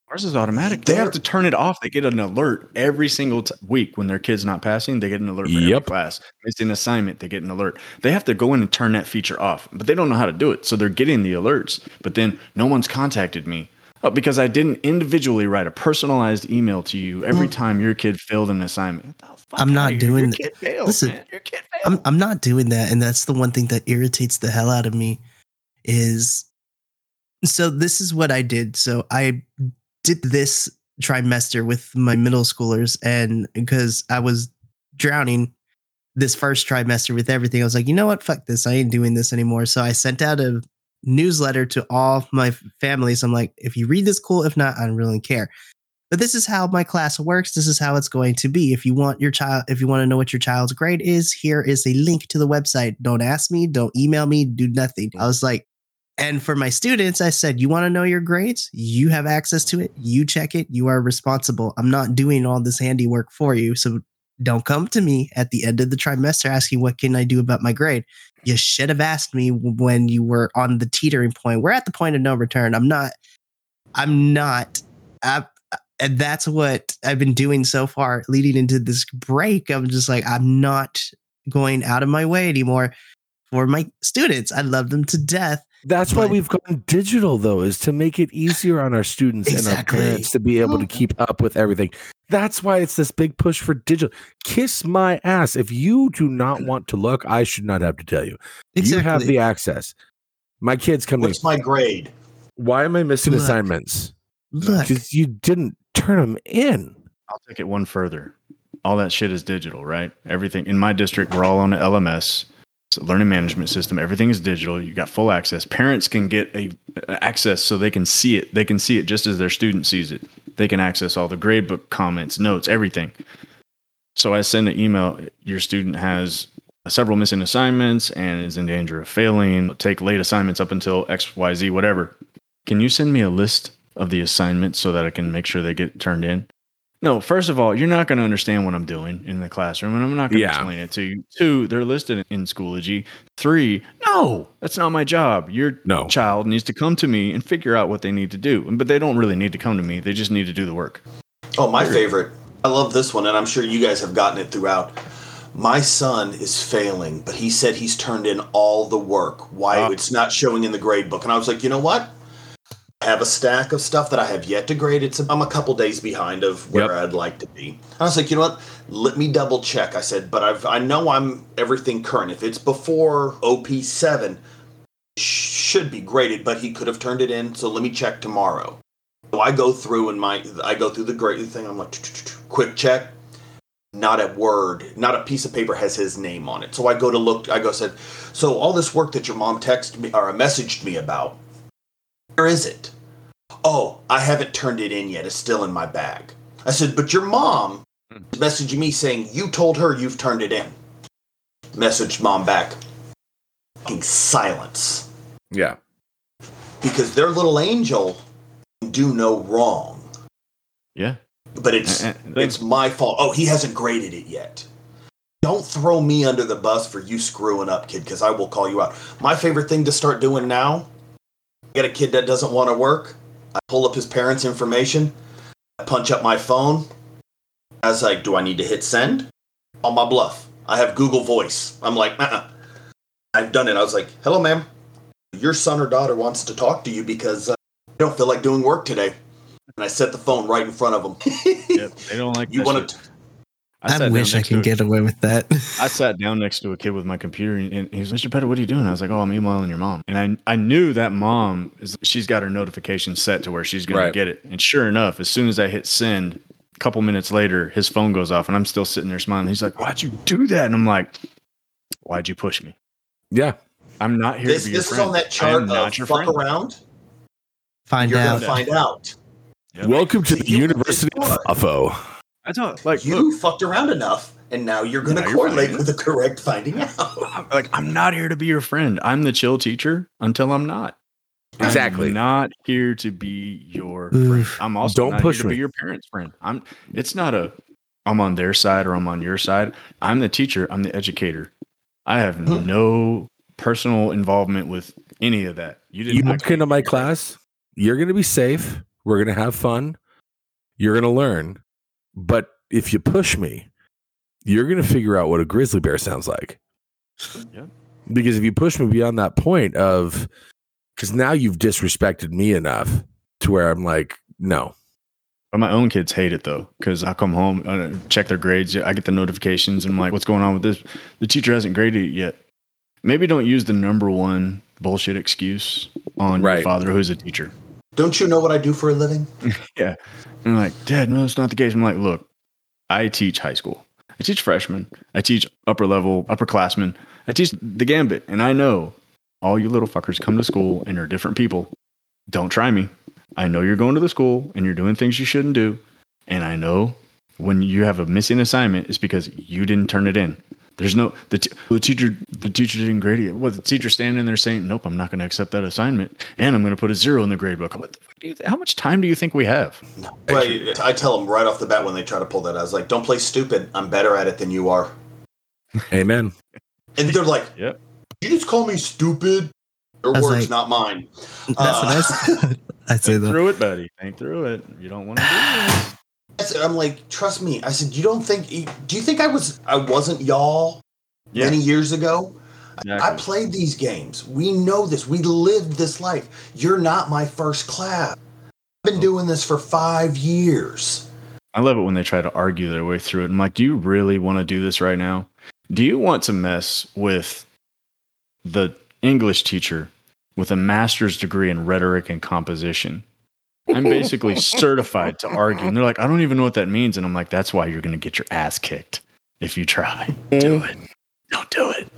Ours is automatic. They have to turn it off. They get an alert every single week when their kid's not passing. They get an alert for every class. Missed an assignment, they get an alert. They have to go in and turn that feature off, but they don't know how to do it. So they're getting the alerts, but then no one's contacted me. Oh, because I didn't individually write a personalized email to you every time your kid failed an assignment. I'm not doing that. Listen, your kid failed. I'm not doing that. And that's the one thing that irritates the hell out of me is, so this is what I did. So I did this trimester with my middle schoolers, and because I was drowning this first trimester with everything, I was like, you know what? Fuck this. I ain't doing this anymore. So I sent out a newsletter to all my families. I'm like, if you read this, cool. If not, I don't really care. But this is how my class works. This is how it's going to be. If you want your child, if you want to know what your child's grade is, here is a link to the website. Don't ask me. Don't email me. Do nothing. I was like, and for my students, I said, you want to know your grades? You have access to it. You check it. You are responsible. I'm not doing all this handiwork for you. So don't come to me at the end of the trimester asking, what can I do about my grade? You should have asked me when you were on the teetering point. We're at the point of no return. I'm not, and that's what I've been doing so far leading into this break. I'm just like, I'm not going out of my way anymore for my students. I love them to death. That's why we've gone digital, though, is to make it easier on our students and our parents to be able to keep up with everything. That's why it's this big push for digital. Kiss my ass. If you do not want to look, I should not have to tell you. Exactly. You have the access. My kids come to me. What's my grade? Why am I missing assignments? Look. Because you didn't turn them in. I'll take it one further. All that shit is digital, right? Everything. In my district, we're all on an LMS. So learning management system, everything is digital. You got full access. Parents can get access so they can see it. They can see it just as their student sees it. They can access all the gradebook comments, notes, everything. So I send an email. Your student has several missing assignments and is in danger of failing. Take late assignments up until X, Y, Z, whatever. Can you send me a list of the assignments so that I can make sure they get turned in? No, first of all, you're not going to understand what I'm doing in the classroom, and I'm not going to explain it to you. 2, they're listed in Schoology. 3, no, that's not my job. Your child needs to come to me and figure out what they need to do. But they don't really need to come to me. They just need to do the work. Oh, my favorite. I love this one, and I'm sure you guys have gotten it throughout. My son is failing, but he said he's turned in all the work. Why it's not showing in the grade book? And I was like, you know what? I have a stack of stuff that I have yet to grade. I'm a couple days behind of where I'd like to be. And I was like, you know what? Let me double check. I said, but I know I'm everything current. If it's before OP7, it should be graded, but he could have turned it in. So let me check tomorrow. So I go through the grade thing. I'm like, quick check. Not a word, not a piece of paper has his name on it. So I go to look. I said, so all this work that your mom texted me or messaged me about, where is it? Oh, I haven't turned it in yet. It's still in my bag. I said, but your mom is messaging me saying you told her you've turned it in. Messaged mom back. Fucking silence. Yeah. Because their little angel can do no wrong. Yeah. But it's my fault. Oh, he hasn't graded it yet. Don't throw me under the bus for you screwing up, kid, because I will call you out. My favorite thing to start doing now, I got a kid that doesn't want to work. I pull up his parents' information. I punch up my phone. I was like, do I need to hit send? On my bluff. I have Google Voice. I'm like, I've done it. I was like, hello, ma'am. Your son or daughter wants to talk to you because I don't feel like doing work today. And I set the phone right in front of them. Yep, they don't like you want to. I wish I could get away with that. I sat down next to a kid with my computer, and he was, Mr. Pettit, what are you doing? I was like, oh, I'm emailing your mom. And I knew that mom, she's got her notification set to where she's going to get it. And sure enough, as soon as I hit send, a couple minutes later, his phone goes off, and I'm still sitting there smiling. He's like, why'd you do that? And I'm like, why'd you push me? Yeah. I'm not here to be your friend. This is on that chart of fuck around. You're going to find out. Yep. Welcome to the University of Buffo. I thought, like, you fucked around enough, and now you're going to correlate with the correct finding out. Like, I'm not here to be your friend. I'm the chill teacher until I'm not. Exactly. I'm not here to be your friend. I'm also not here to be your parents' friend. I'm on their side or I'm on your side. I'm the teacher. I'm the educator. I have no personal involvement with any of that. You walk into my class. You're going to be safe. We're going to have fun. You're going to learn. But if you push me, you're going to figure out what a grizzly bear sounds like. Yeah. Because if you push me beyond that point of... Because now you've disrespected me enough to where I'm like, no. But my own kids hate it, though, because I come home, I check their grades. I get the notifications. And I'm like, what's going on with this? The teacher hasn't graded it yet. Maybe don't use the number one bullshit excuse on your father who's a teacher. Don't you know what I do for a living? Yeah. And I'm like, Dad, no, it's not the case. I'm like, look, I teach high school. I teach freshmen. I teach upper level, upperclassmen. I teach the gambit. And I know. All you little fuckers come to school and are different people. Don't try me. I know you're going to the school and you're doing things you shouldn't do. And I know when you have a missing assignment, it's because you didn't turn it in. There's no, the teacher didn't grade it. Well, the teacher standing there saying, nope, I'm not going to accept that assignment. And I'm going to put a 0 in the grade book. What the fuck do you how much time do you think we have? Well, I tell them right off the bat when they try to pull that. I was like, don't play stupid. I'm better at it than you are. Amen. And they're like, yep. You just call me stupid. Your words, like, not mine. That's what I say. Think through it, buddy. Think through it. You don't want to do this. I'm like, trust me. I said, do you think I wasn't y'all many years ago? Exactly. I played these games. We know this. We lived this life. You're not my first class. I've been doing this for 5 years. I love it when they try to argue their way through it. I'm like, do you really want to do this right now? Do you want to mess with the English teacher with a master's degree in rhetoric and composition? I'm basically certified to argue. And they're like, I don't even know what that means. And I'm like, that's why you're going to get your ass kicked if you try. Do it. Don't do it.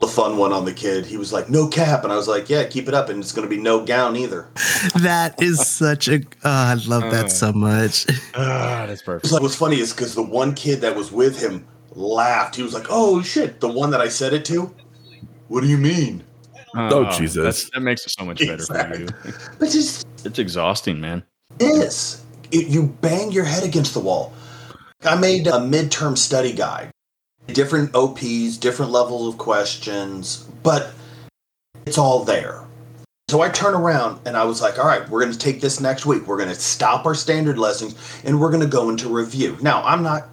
The fun one on the kid. He was like, no cap. And I was like, yeah, keep it up. And it's going to be no gown either. That is such a... Oh, I love that so much. That's perfect. What's funny is because the one kid that was with him laughed. He was like, oh, shit. The one that I said it to. What do you mean? Oh, Jesus. That makes it so much better for you. But it's exhausting, man. It is. You bang your head against the wall. I made a midterm study guide. Different OPs, different levels of questions, but it's all there. So I turn around and I was like, all right, we're going to take this next week. We're going to stop our standard lessons and we're going to go into review. Now,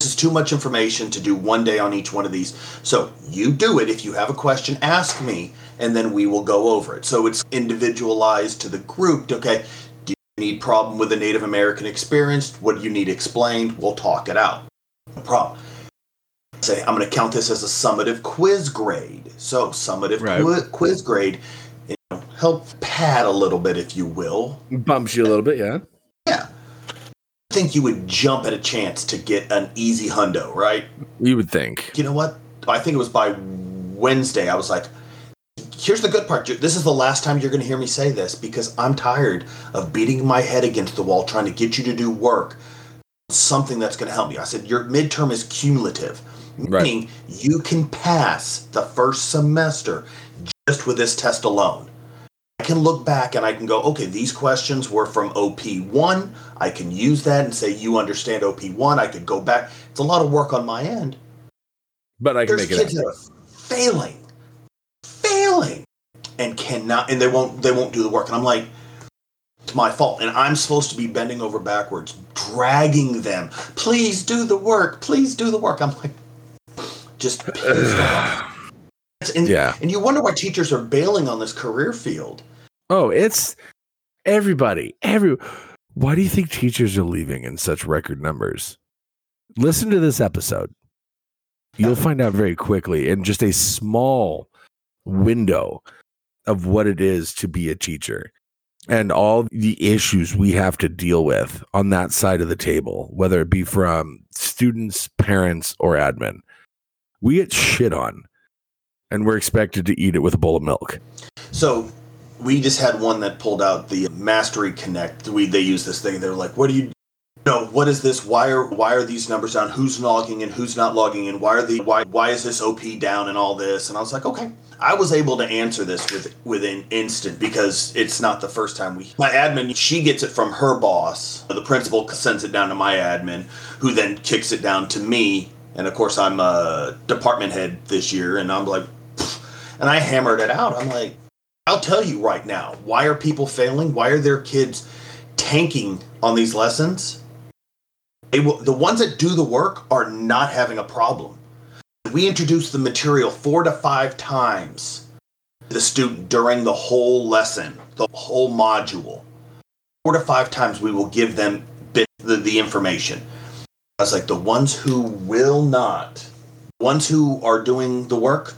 this is too much information to do one day on each one of these. So you do it. If you have a question, ask me, and then we will go over it. So it's individualized to the group. Okay, do you need problem with a Native American experience? What do you need explained? We'll talk it out. No problem. Say, I'm going to count this as a summative quiz grade. So summative quiz grade, help pad a little bit, if you will. Bumps you a little bit, yeah. Yeah. Think you would jump at a chance to get an easy hundo, right? You would think. You know what? I think it was by Wednesday. I was like, here's the good part. This is the last time you're going to hear me say this because I'm tired of beating my head against the wall trying to get you to do work. Something that's going to help you. I said, your midterm is cumulative, meaning you can pass the first semester just with this test alone. I can look back and I can go, okay, these questions were from OP1. I can use that and say, you understand OP1. I could go back. It's a lot of work on my end. But I can make it. There's kids that are failing, and cannot, and they won't do the work. And I'm like, it's my fault. And I'm supposed to be bending over backwards, dragging them. Please do the work. Please do the work. I'm like, just piss off. And you wonder why teachers are bailing on this career field. Oh, it's everybody. Why do you think teachers are leaving in such record numbers? Listen to this episode. You'll find out very quickly in just a small window of what it is to be a teacher and all the issues we have to deal with on that side of the table, whether it be from students, parents, or admin. We get shit on, and we're expected to eat it with a bowl of milk. So... we just had one that pulled out the Mastery Connect. They use this thing. They're like, what do you know, what is this? Why are these numbers down? Who's logging in? Who's not logging in? Why is this OP down and all this? And I was like, okay. I was able to answer this with an instant, because it's not the first time my admin, she gets it from her boss. The principal sends it down to my admin, who then kicks it down to me. And of course, I'm a department head this year, and I'm like, pff, and I hammered it out. I'm like, I'll tell you right now, why are people failing? Why are their kids tanking on these lessons? The ones that do the work are not having a problem. We introduce the material 4 to 5 times to the student during the whole lesson, the whole module. 4 to 5 times we will give them the information. I was like, the ones who will not, ones who are doing the work,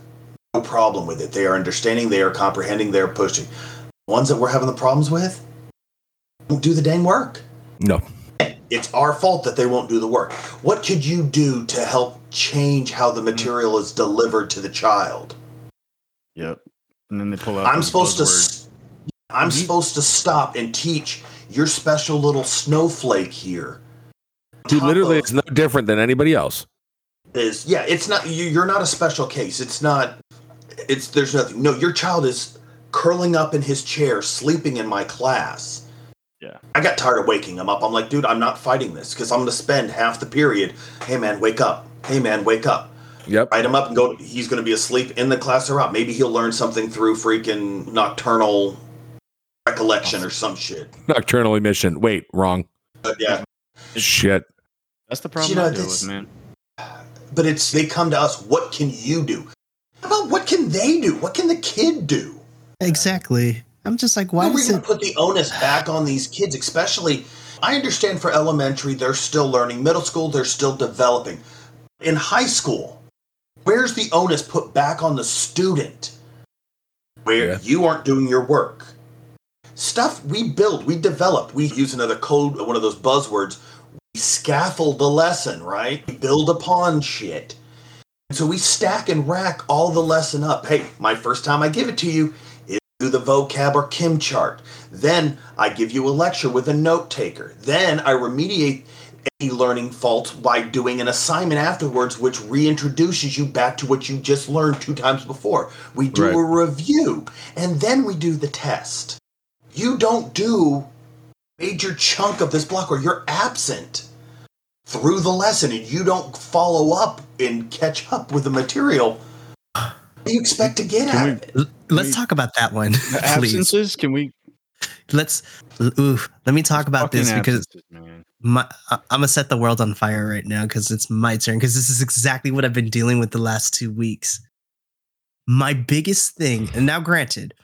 no problem with it. They are understanding, they are comprehending, they are pushing. The ones that we're having the problems with won't do the dang work. No. It's our fault that they won't do the work. What could you do to help change how the material is delivered to the child? Yep. And then they pull out. I'm supposed to stop and teach your special little snowflake here. Dude, literally, it's no different than anybody else. It's not. You're not a special case. It's not. It's there's nothing. No, your child is curling up in his chair, sleeping in my class. Yeah. I got tired of waking him up. I'm like, dude, I'm not fighting this, because I'm going to spend half the period. Hey, man, wake up. Hey, man, wake up. Yep. Write him up and go. He's going to be asleep in the class or out. Maybe he'll learn something through freaking nocturnal recollection or some shit. Nocturnal emission. Wait, wrong. But yeah. Shit. That's the problem I deal with, man. But they come to us. What can you do? How about what can they do? What can the kid do? Exactly. I'm just like, why is it? We're going to put the onus back on these kids, especially. I understand for elementary, they're still learning. Middle school, they're still developing. In high school, where's the onus put back on the student? Where you aren't doing your work. Stuff we build, we develop. We use another code, one of those buzzwords. We scaffold the lesson, right? We build upon shit. And so we stack and rack all the lesson up. Hey, my first time I give it to you, do the vocab or chem chart. Then I give you a lecture with a note taker. Then I remediate any learning faults by doing an assignment afterwards, which reintroduces you back to what you just learned 2 times before. We do a review, and then we do the test. You don't do a major chunk of this block, or you're absent through the lesson, and you don't follow up and catch up with the material. You expect to get out of it. Let's talk about that one. Absences? Can we? Let me talk about this, because I'm gonna set the world on fire right now, because it's my turn, because this is exactly what I've been dealing with the last 2 weeks. My biggest thing, and now granted,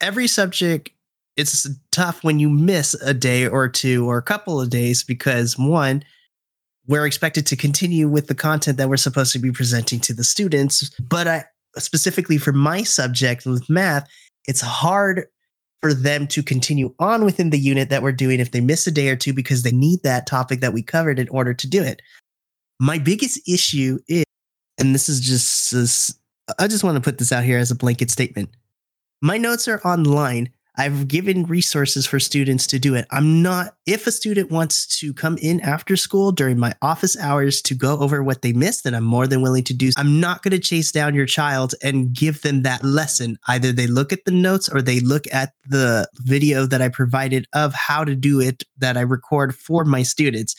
every subject, it's tough when you miss a day or two or a couple of days, because one, we're expected to continue with the content that we're supposed to be presenting to the students, but specifically for my subject with math, it's hard for them to continue on within the unit that we're doing if they miss a day or two, because they need that topic that we covered in order to do it. My biggest issue is, and this is just, I just want to put this out here as a blanket statement. My notes are online. I've given resources for students to do it. I'm not, if a student wants to come in after school during my office hours to go over what they missed, then I'm more than willing to do. I'm not going to chase down your child and give them that lesson. Either they look at the notes or they look at the video that I provided of how to do it that I record for my students.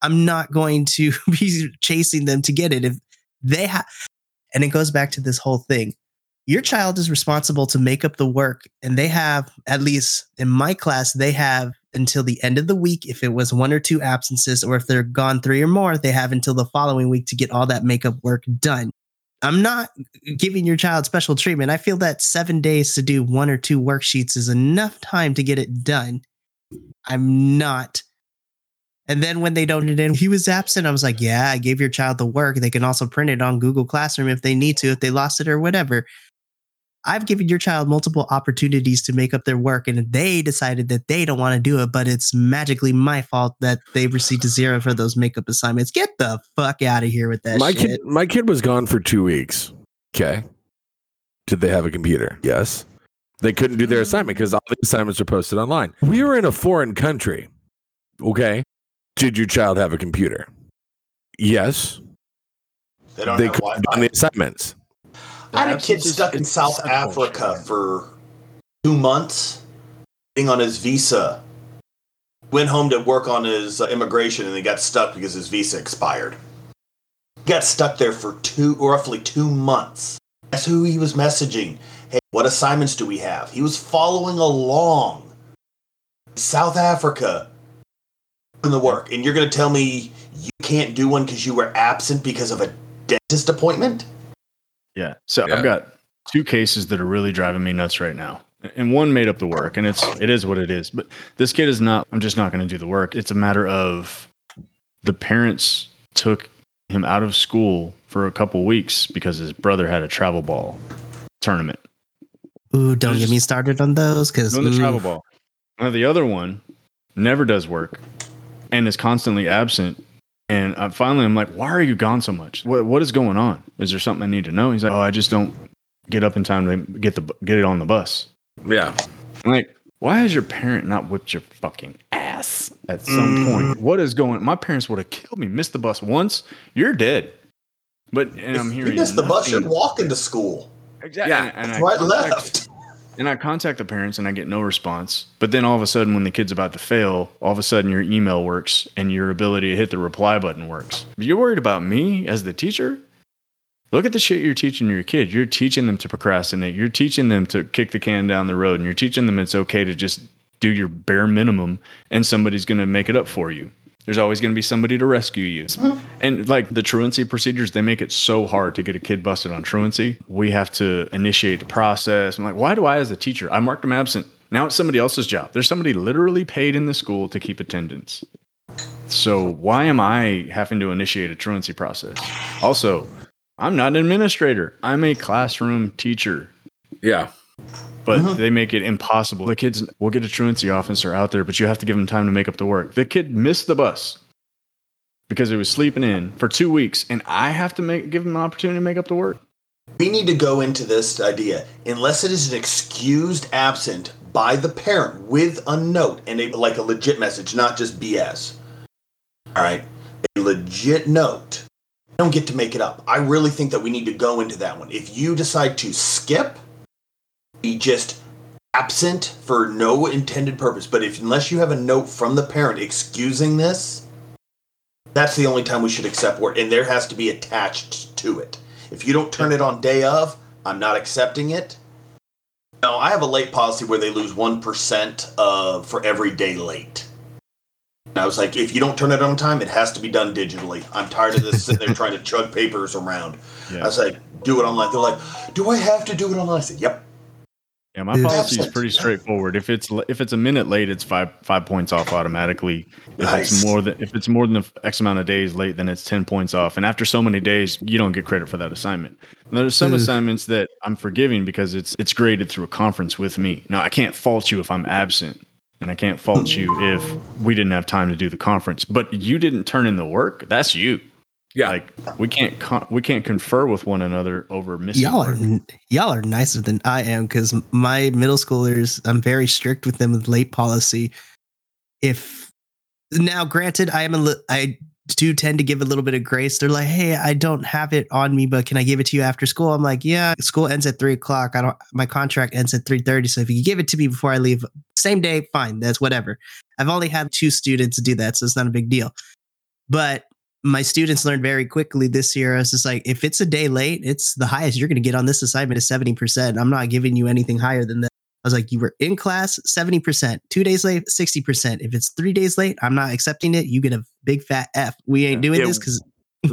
I'm not going to be chasing them to get it. If they and it goes back to this whole thing. Your child is responsible to make up the work, and they have, at least in my class, they have until the end of the week. If it was 1 or 2 absences, or if they're gone 3 or more, they have until the following week to get all that makeup work done. I'm not giving your child special treatment. I feel that 7 days to do 1 or 2 worksheets is enough time to get it done. I'm not. And then when they don't, he was absent. I was like, yeah, I gave your child the work. They can also print it on Google Classroom if they need to, if they lost it or whatever. I've given your child multiple opportunities to make up their work, and they decided that they don't want to do it, but it's magically my fault that they received a 0 for those makeup assignments. Get the fuck out of here with that shit. My kid was gone for 2 weeks. Okay. Did they have a computer? Yes. They couldn't do their assignment because all the assignments are posted online. We were in a foreign country. Okay. Did your child have a computer? Yes. They could have done the assignments. I had a kid stuck in South Africa for 2 months, being on his visa. Went home to work on his immigration, and he got stuck because his visa expired. Got stuck there for roughly 2 months. That's who he was messaging. Hey, what assignments do we have? He was following along. South Africa, doing the work. And you're going to tell me you can't do one because you were absent because of a dentist appointment? Yeah. So yeah. I've got two cases that are really driving me nuts right now. And one made up the work, and it is what it is. But this kid is not, I'm just not going to do the work. It's a matter of the parents took him out of school for a couple weeks because his brother had a travel ball tournament. Ooh, don't get me started on those. Because the travel ball. Now the other one never does work and is constantly absent. And finally, I'm like, why are you gone so much? What is going on? Is there something I need to know? He's like, oh, I just don't get up in time to get it on the bus. Yeah. Like, why has your parent not whipped your fucking ass at some point? What is going on? My parents would have killed me. Missed the bus once. You're dead. But, and if I'm hearing you missed the bus, you're walking to school. Exactly. Yeah. And right left. And I contact the parents and I get no response. But then all of a sudden, when the kid's about to fail, all of a sudden your email works and your ability to hit the reply button works. But you're worried about me as the teacher? Look at the shit you're teaching your kid. You're teaching them to procrastinate. You're teaching them to kick the can down the road. And you're teaching them it's okay to just do your bare minimum and somebody's going to make it up for you. There's always going to be somebody to rescue you. And like the truancy procedures, they make it so hard to get a kid busted on truancy. We have to initiate the process. I'm like, why do I as a teacher? I marked them absent. Now it's somebody else's job. There's somebody literally paid in the school to keep attendance. So why am I having to initiate a truancy process? Also, I'm not an administrator. I'm a classroom teacher. Yeah. But they make it impossible. The kids will get a truancy officer out there, but you have to give them time to make up the work. The kid missed the bus because he was sleeping in for 2 weeks, and I have to give him an opportunity to make up the work. We need to go into this idea. Unless it is an excused absent by the parent with a note and a legit message, not just BS. All right. A legit note. Don't get to make it up. I really think that we need to go into that one. If you decide to skip, be just absent for no intended purpose. But unless you have a note from the parent excusing this, that's the only time we should accept work. And there has to be attached to it. If you don't turn it on day of, I'm not accepting it. No, I have a late policy where they lose 1% for every day late. I was like, if you don't turn it on time, it has to be done digitally. I'm tired of this sitting there trying to chug papers around. Yeah. I was like, do it online. They're like, do I have to do it online? I said, yep. Yeah, my policy is pretty straightforward. If it's a minute late, it's five points off automatically. If it's more than X amount of days late, then it's 10 points off. And after so many days, you don't get credit for that assignment. Now, there's some assignments that I'm forgiving because it's graded through a conference with me. Now, I can't fault you if I'm absent. And I can't fault you if we didn't have time to do the conference, but you didn't turn in the work. That's you. Yeah. Like we can't confer with one another over missing work. Y'all are nicer than I am because my middle schoolers, I'm very strict with them with late policy. If now, granted, I do tend to give a little bit of grace. They're like, hey, I don't have it on me, but can I give it to you after school? I'm like, yeah, school ends at 3:00. My contract ends at 3:30. So if you give it to me before I leave same day, fine. That's whatever. I've only had 2 students do that. So it's not a big deal, but my students learned very quickly this year. I was just like, if it's a day late, it's the highest you're going to get on this assignment is 70%. I'm not giving you anything higher than that. I was like, you were in class, 70%, 2 days late, 60%. If it's 3 days late, I'm not accepting it. You get a big fat F. We ain't doing this because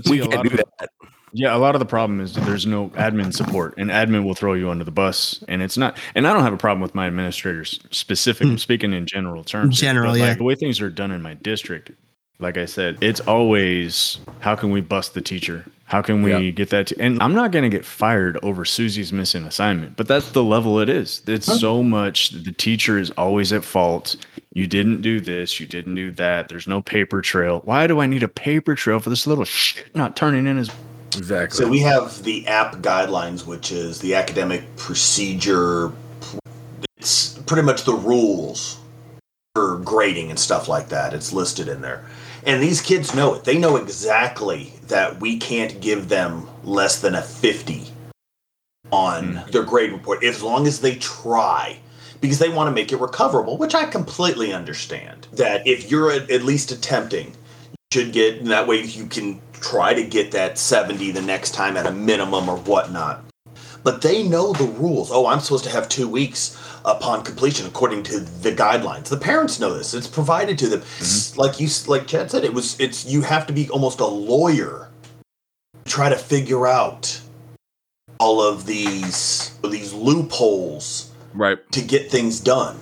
we can't do that. Yeah. A lot of the problem is that there's no admin support and admin will throw you under the bus and it's not, and I don't have a problem with my administrators specifically. I'm speaking in general terms. Generally, like the way things are done in my district. Like I said, it's always, how can we bust the teacher? How can we get that? And I'm not going to get fired over Susie's missing assignment, but that's the level it is. It's so much the teacher is always at fault. You didn't do this. You didn't do that. There's no paper trail. Why do I need a paper trail for this little shit not turning in his... Exactly. So we have the APP guidelines, which is the academic procedure. It's pretty much the rules for grading and stuff like that. It's listed in there. And these kids know it. They know exactly that we can't give them less than a 50 on their grade report as long as they try, because they want to make it recoverable, which I completely understand. That if you're at least attempting, you should get, and that way you can try to get that 70 the next time at a minimum or whatnot. But they know the rules. Oh, I'm supposed to have 2 weeks upon completion according to the guidelines. The parents know this. It's provided to them. Mm-hmm. Like Chad said, it's you have to be almost a lawyer to try to figure out all of these loopholes, right, to get things done.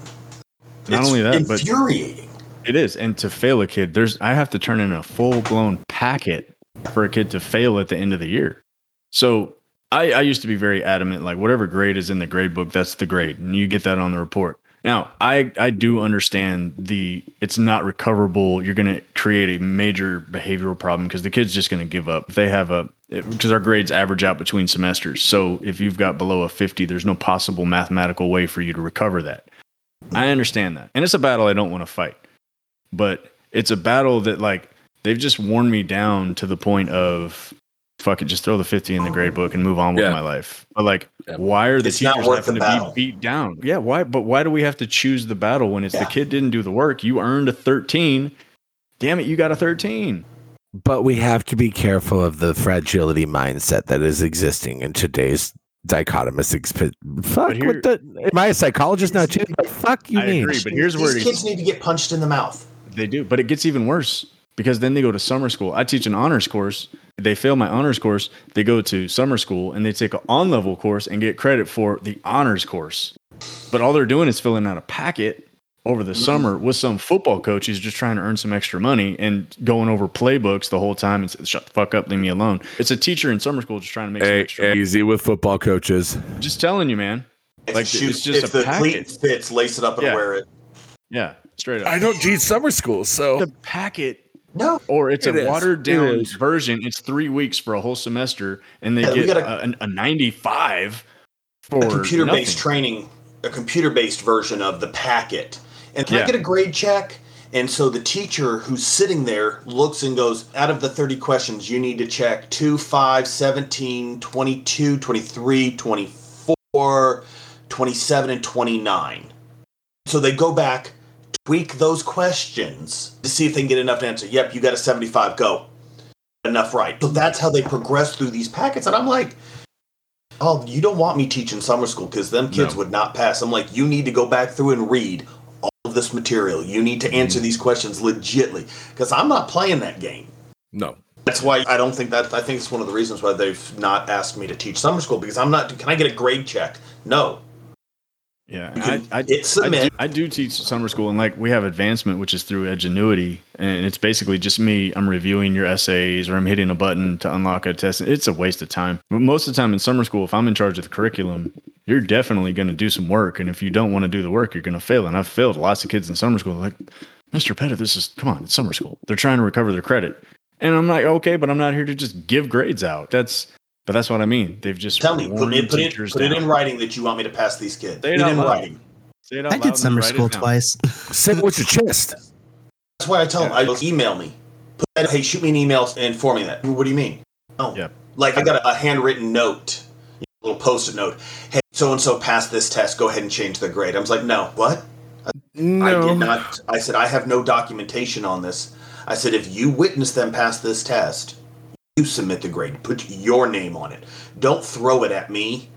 Not only that, but infuriating. It is. And to fail a kid, I have to turn in a full-blown packet for a kid to fail at the end of the year. So I used to be very adamant, like whatever grade is in the grade book, that's the grade. And you get that on the report. Now, I do understand it's not recoverable. You're going to create a major behavioral problem because the kid's just going to give up. If they have because our grades average out between semesters. So if you've got below a 50, there's no possible mathematical way for you to recover that. I understand that. And it's a battle I don't want to fight. But it's a battle that like they've just worn me down to the point of, fuck it, just throw the 50 in the grade book and move on with my life. But like, why are the teachers having to be beat down? Yeah, why? But why do we have to choose the battle when it's the kid didn't do the work? You earned a 13. Damn it, you got a 13. But we have to be careful of the fragility mindset that is existing in today's dichotomous. Am I a psychologist now too? But fuck you, I mean. Agree, but here's where kids need to get punched in the mouth. They do, but it gets even worse because then they go to summer school. I teach an honors course. They fail my honors course, they go to summer school, and they take an on-level course and get credit for the honors course. But all they're doing is filling out a packet over the summer with some football coach who's just trying to earn some extra money and going over playbooks the whole time and says, shut the fuck up, leave me alone. It's a teacher in summer school just trying to make some extra money. Easy with football coaches. Just telling you, man. It's just a packet. If the cleat fits, lace it up and wear it. Yeah, straight up. I don't teach summer school, so. The packet. No, or it's a watered down version. It's 3 weeks for a whole semester, and they get a 95 for a computer-based training, a computer-based version of the packet. And can I get a grade check? And so the teacher who's sitting there looks and goes, out of the 30 questions, you need to check 2, 5, 17, 22, 23, 24, 27, and 29. So they go back, tweak those questions to see if they can get enough to answer. Yep, you got a 75, go. Enough, right. So that's how they progress through these packets. And I'm like, oh, you don't want me teaching summer school because them kids would not pass. I'm like, you need to go back through and read all of this material. You need to answer these questions legitly because I'm not playing that game. No. That's why I don't think that. I think it's one of the reasons why they've not asked me to teach summer school because I'm not, can I get a grade check? No. Yeah, I do teach summer school, and like we have advancement, which is through Edgenuity, and it's basically just me. I'm reviewing your essays, or I'm hitting a button to unlock a test. It's a waste of time. But most of the time in summer school, if I'm in charge of the curriculum, you're definitely going to do some work, and if you don't want to do the work, you're going to fail. And I've failed lots of kids in summer school. Like, Mr. Pettit, it's summer school. They're trying to recover their credit, and I'm like, okay, but I'm not here to just give grades out. But that's what I mean. They've just put it in writing that you want me to pass these kids. Say it in writing. I did summer school twice. Say it with your chest. That's why I tell them. I go, email me. Hey, shoot me an email and inform me that. What do you mean? Oh, yeah. Like I got a handwritten note, a little post-it note. Hey, so and so passed this test. Go ahead and change the grade. I was like, no. What? No. I did not. I said I have no documentation on this. I said if you witness them pass this test, you submit the grade. Put your name on it. Don't throw it at me.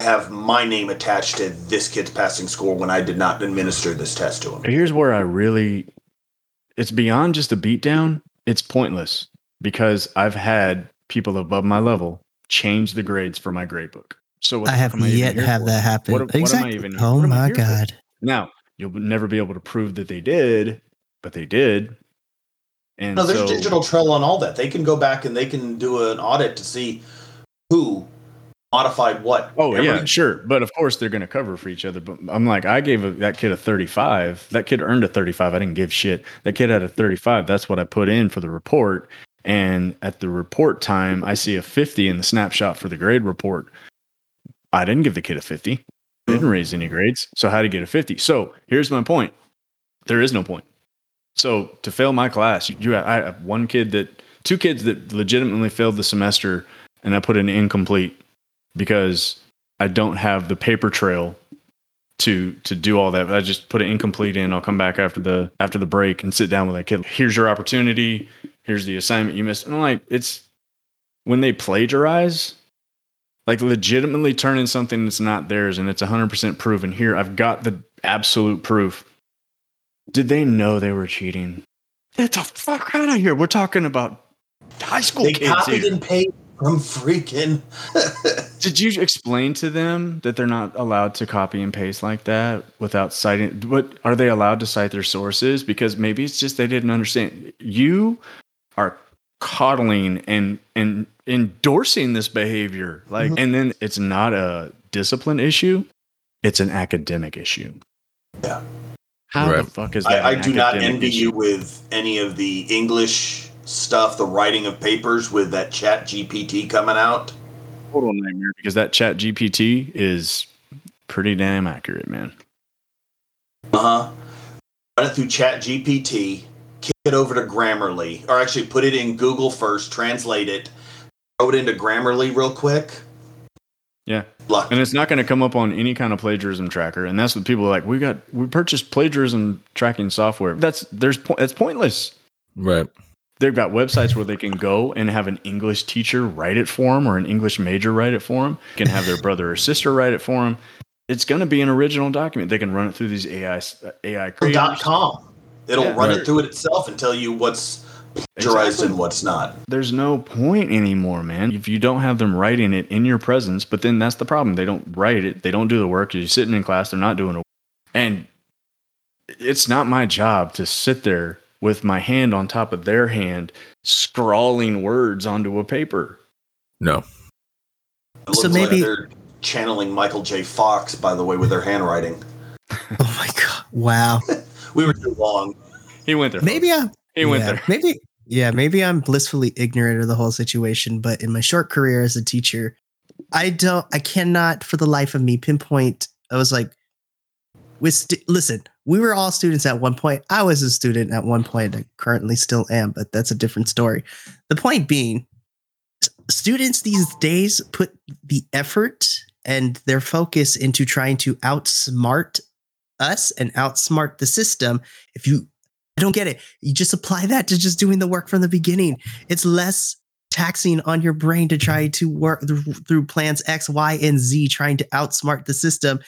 Have my name attached to this kid's passing score when I did not administer this test to him. Here's where I really... It's beyond just a beatdown. It's pointless. Because I've had people above my level change the grades for my grade book. So what I have yet to have that happen. What am I even... Oh my God. For? Now, you'll never be able to prove that they did, but they did. And no, there's a digital trail on all that. They can go back and they can do an audit to see who modified what. Oh, yeah, sure. But of course, they're going to cover for each other. But I'm like, I gave that kid a 35. That kid earned a 35. I didn't give shit. That kid had a 35. That's what I put in for the report. And at the report time, I see a 50 in the snapshot for the grade report. I didn't give the kid a 50. Didn't raise any grades. So how'd he get a 50? So here's my point. There is no point. So to fail my class, I have two kids that legitimately failed the semester, and I put in incomplete because I don't have the paper trail to do all that. I just put an incomplete in. I'll come back after the break and sit down with that kid. Here's your opportunity. Here's the assignment you missed. And I'm like, it's when they plagiarize, like legitimately turn in something that's not theirs and it's 100% proven. Here, I've got the absolute proof. Did they know they were cheating? Get the fuck out of here. We're talking about high school kids. They copied and pasted from freaking. Did you explain to them that they're not allowed to copy and paste like that without citing? What are they allowed to cite their sources? Because maybe it's just they didn't understand. You are coddling and endorsing this behavior, like, mm-hmm. And then it's not a discipline issue; it's an academic issue. Yeah. How the fuck is that? I do not envy you with any of the English stuff, the writing of papers with that ChatGPT coming out. Total nightmare, because that ChatGPT is pretty damn accurate, man. Uh huh. Run it through ChatGPT, kick it over to Grammarly, or actually put it in Google first, translate it, throw it into Grammarly real quick. Yeah. Locked. And it's not going to come up on any kind of plagiarism tracker. And that's what people are like, we purchased plagiarism tracking software. That's pointless. Right. They've got websites where they can go and have an English teacher write it for them, or an English major write it for them. They can have their brother or sister write it for them. It's going to be an original document. They can run it through these AI creators. .com. It'll run it through it itself and tell you what's plagiarized and what's not. There's no point anymore, man. If you don't have them writing it in your presence, but then that's the problem. They don't write it. They don't do the work. You're sitting in class. They're not doing it. And it's not my job to sit there with my hand on top of their hand, scrawling words onto a paper. No. It so maybe they're channeling Michael J. Fox, by the way, with their handwriting. Oh my God. Wow. We were too long. He went there. Maybe I'm blissfully ignorant of the whole situation, but in my short career as a teacher, I cannot for the life of me pinpoint. I was like, listen, we were all students at one point. I was a student at one point. I currently still am, but that's a different story. The point being, students these days put the effort and their focus into trying to outsmart us and outsmart the system. I don't get it. You just apply that to just doing the work from the beginning. It's less taxing on your brain to try to work through plans X, Y, and Z, trying to outsmart the system.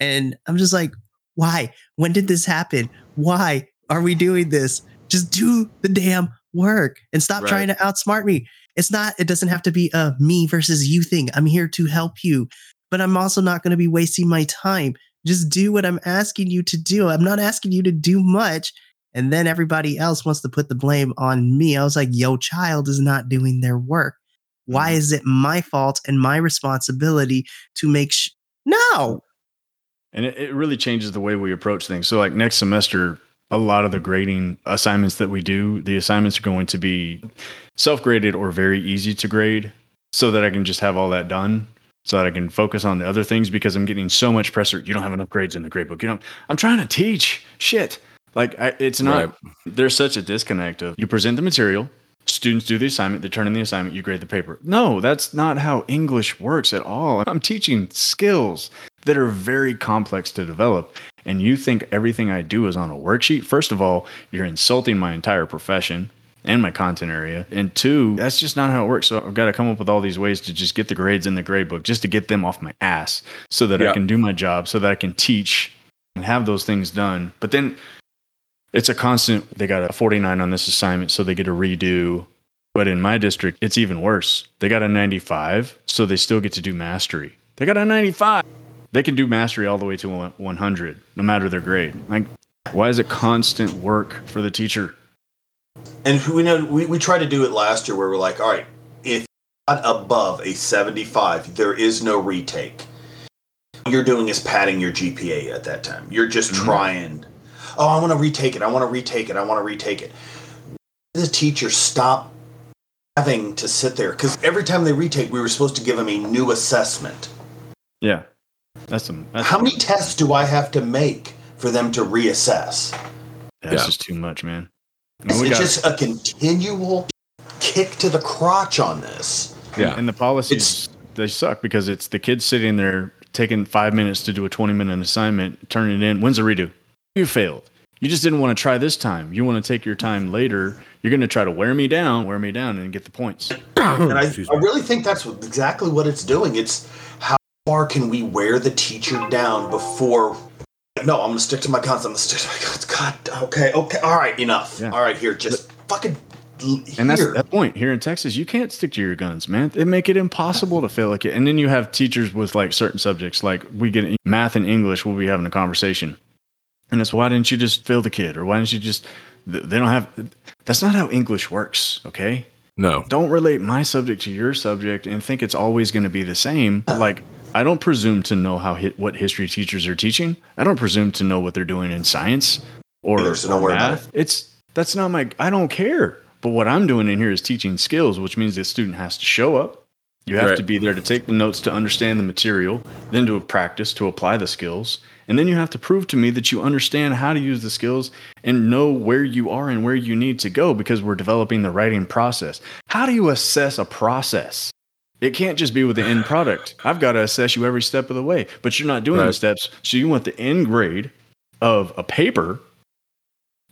And I'm just like, why? When did this happen? Why are we doing this? Just do the damn work and stop trying to outsmart me. It doesn't have to be a me versus you thing. I'm here to help you, but I'm also not going to be wasting my time. Just do what I'm asking you to do. I'm not asking you to do much. And then everybody else wants to put the blame on me. I was like, yo, child is not doing their work. Why is it my fault and my responsibility to make no. And it really changes the way we approach things. So like next semester, a lot of the grading assignments that we do, the assignments are going to be self-graded or very easy to grade so that I can just have all that done, so that I can focus on the other things, because I'm getting so much pressure. You don't have enough grades in the grade book. I'm trying to teach shit. Like, it's not, there's such a disconnect of you present the material, students do the assignment, they turn in the assignment, you grade the paper. No, that's not how English works at all. I'm teaching skills that are very complex to develop. And you think everything I do is on a worksheet? First of all, you're insulting my entire profession and my content area. And two, that's just not how it works. So I've got to come up with all these ways to just get the grades in the grade book, just to get them off my ass so that I can do my job, so that I can teach and have those things done. But then it's a constant, they got a 49 on this assignment, so they get a redo. But in my district, it's even worse. They got a 95, so they still get to do mastery. They got a 95. They can do mastery all the way to 100, no matter their grade. Like, why is it constant work for the teacher? And we know we tried to do it last year where we're like, all right, if you're not above a 75, there is no retake. What you're doing is padding your GPA at that time. You're just trying. Oh, I want to retake it. I want to retake it. I want to retake it. The teachers stop having to sit there, because every time they retake, we were supposed to give them a new assessment. Yeah. How many tests do I have to make for them to reassess? That's just too much, man. I mean, it's just a continual kick to the crotch on this. Yeah. And the policies, they suck because it's the kids sitting there taking 5 minutes to do a 20-minute assignment, turning it in. When's the redo? You failed. You just didn't want to try this time. You want to take your time later. You're going to try to wear me down, and get the points. And I really think that's exactly what it's doing. It's how far can we wear the teacher down before... No, I'm going to stick to my guns. God, okay. All right, enough. Yeah. All right, here, just fucking... And that's that point here in Texas. You can't stick to your guns, man. They make it impossible to fail like it. And then you have teachers with like certain subjects, like we get math and English. We'll be having a conversation, and it's why didn't you just fail the kid, or why didn't you just? They don't have. That's not how English works. Okay. No. Don't relate my subject to your subject and think it's always going to be the same. Like I don't presume to know what history teachers are teaching. I don't presume to know what they're doing in science or math. I don't care. But what I'm doing in here is teaching skills, which means the student has to show up. You have to be there to take the notes, to understand the material, then to practice, to apply the skills. And then you have to prove to me that you understand how to use the skills and know where you are and where you need to go, because we're developing the writing process. How do you assess a process? It can't just be with the end product. I've got to assess you every step of the way, but you're not doing the steps. So you want the end grade of a paper,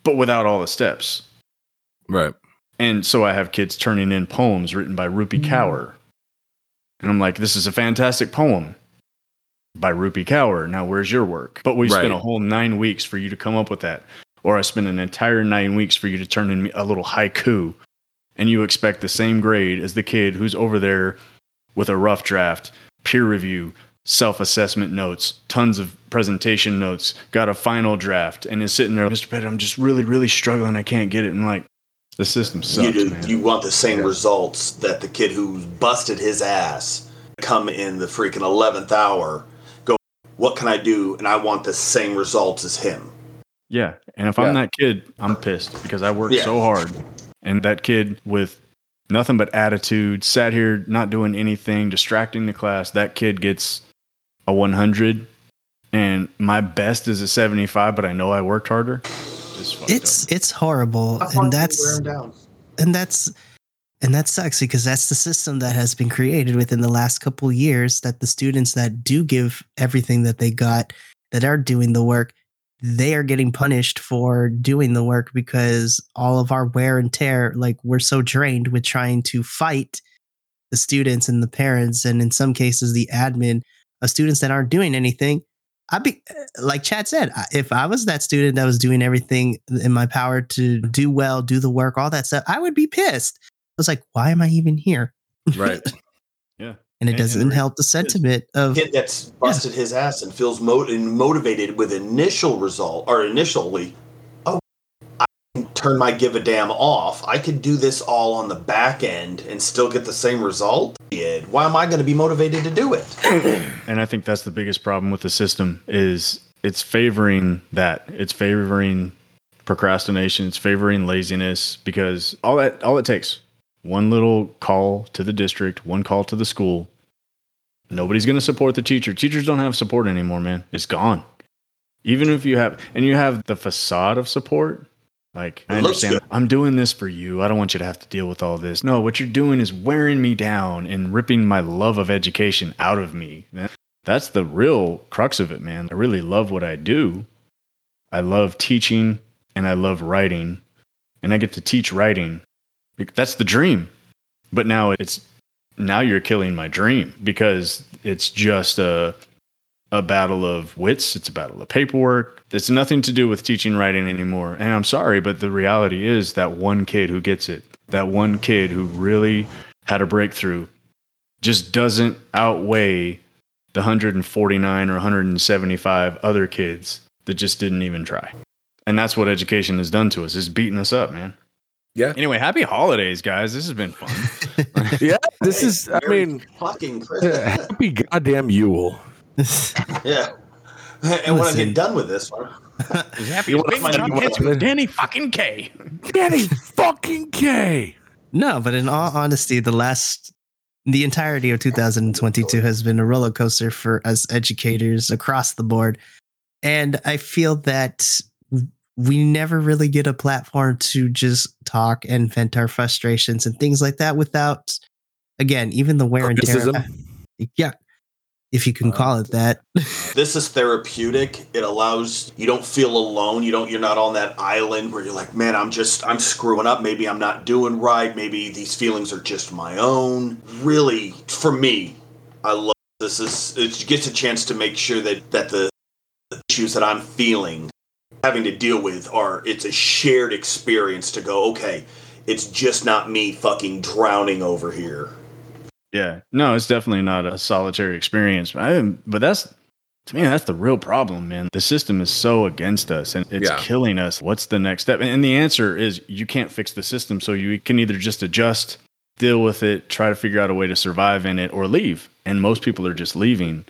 but without all the steps. Right. And so I have kids turning in poems written by Rupi Kaur. And I'm like, this is a fantastic poem by Rupi Kaur. Now, where's your work? But we spent a whole 9 weeks for you to come up with that. Or I spent an entire 9 weeks for you to turn in a little haiku. And you expect the same grade as the kid who's over there with a rough draft, peer review, self-assessment notes, tons of presentation notes, got a final draft, and is sitting there, Mr. Pettit, I'm just really, really struggling. I can't get it. And like, the system sucks, man. You want the same results that the kid who busted his ass come in the freaking 11th hour, go, what can I do? And I want the same results as him. Yeah. And if I'm that kid, I'm pissed because I worked so hard. And that kid with nothing but attitude sat here not doing anything, distracting the class. That kid gets a 100 and my best is a 75, but I know I worked harder. It's horrible, and that's sexy because that's the system that has been created within the last couple of years. That the students that do give everything that they got, that are doing the work, they are getting punished for doing the work because all of our wear and tear, like we're so drained with trying to fight the students and the parents, and in some cases the admin of students that aren't doing anything. I'd be like Chad said, if I was that student that was doing everything in my power to do well, do the work, all that stuff, I would be pissed. I was like, why am I even here? Right. Yeah. And it doesn't help the sentiment of kid that's busted his ass and feels motivated with initial result or initially. Oh, I can turn my give a damn off. I could do this all on the back end and still get the same result. Why am I going to be motivated to do it? And I think that's the biggest problem with the system is it's favoring that. It's favoring procrastination. It's favoring laziness because all it takes, one little call to the district, one call to the school. Nobody's going to support the teacher. Teachers don't have support anymore, man. It's gone. Even if you have, and you have the facade of support. Like, I understand, I'm doing this for you. I don't want you to have to deal with all this. No, what you're doing is wearing me down and ripping my love of education out of me. That's the real crux of it, man. I really love what I do. I love teaching and I love writing, and I get to teach writing. That's the dream. But now you're killing my dream because it's just a battle of wits. It's a battle of paperwork. It's nothing to do with teaching writing anymore. And I'm sorry, but the reality is that one kid who gets it, that one kid who really had a breakthrough just doesn't outweigh the 149 or 175 other kids that just didn't even try. And that's what education has done to us. It's beating us up, man. Yeah. Anyway, happy holidays, guys. This has been fun. Yeah. This is, I mean, fucking happy goddamn Yule. Yeah, and when I get done with this one, Danny fucking K. No, but in all honesty, the entirety of 2022 has been a roller coaster for us educators across the board, and I feel that we never really get a platform to just talk and vent our frustrations and things like that without, again, even the wear and tear. Yeah. If you can call it that. This is therapeutic. It allows, you don't feel alone. You're not on that island where you're like, man, I'm screwing up. Maybe I'm not doing right. Maybe these feelings are just my own. Really, for me, I love this. It gets a chance to make sure that the issues that I'm feeling, having to deal with, it's a shared experience to go, okay, it's just not me fucking drowning over here. Yeah, no, it's definitely not a solitary experience. But that's, to me, that's the real problem, man. The system is so against us and it's killing us. What's the next step? And the answer is you can't fix the system. So you can either just adjust, deal with it, try to figure out a way to survive in it, or leave. And most people are just leaving.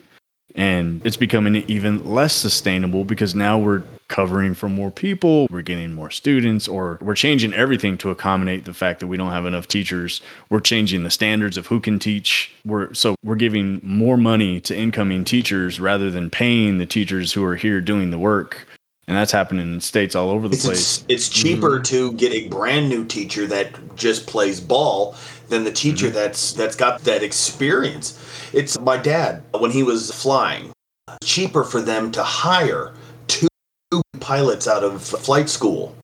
And it's becoming even less sustainable because now we're covering for more people, we're getting more students, or we're changing everything to accommodate the fact that we don't have enough teachers. We're changing the standards of who can teach. We're giving more money to incoming teachers rather than paying the teachers who are here doing the work. And that's happening in states all over the place. It's cheaper to get a brand new teacher that just plays ball than the teacher that's got that experience. It's my dad, when he was flying, cheaper for them to hire two pilots out of flight school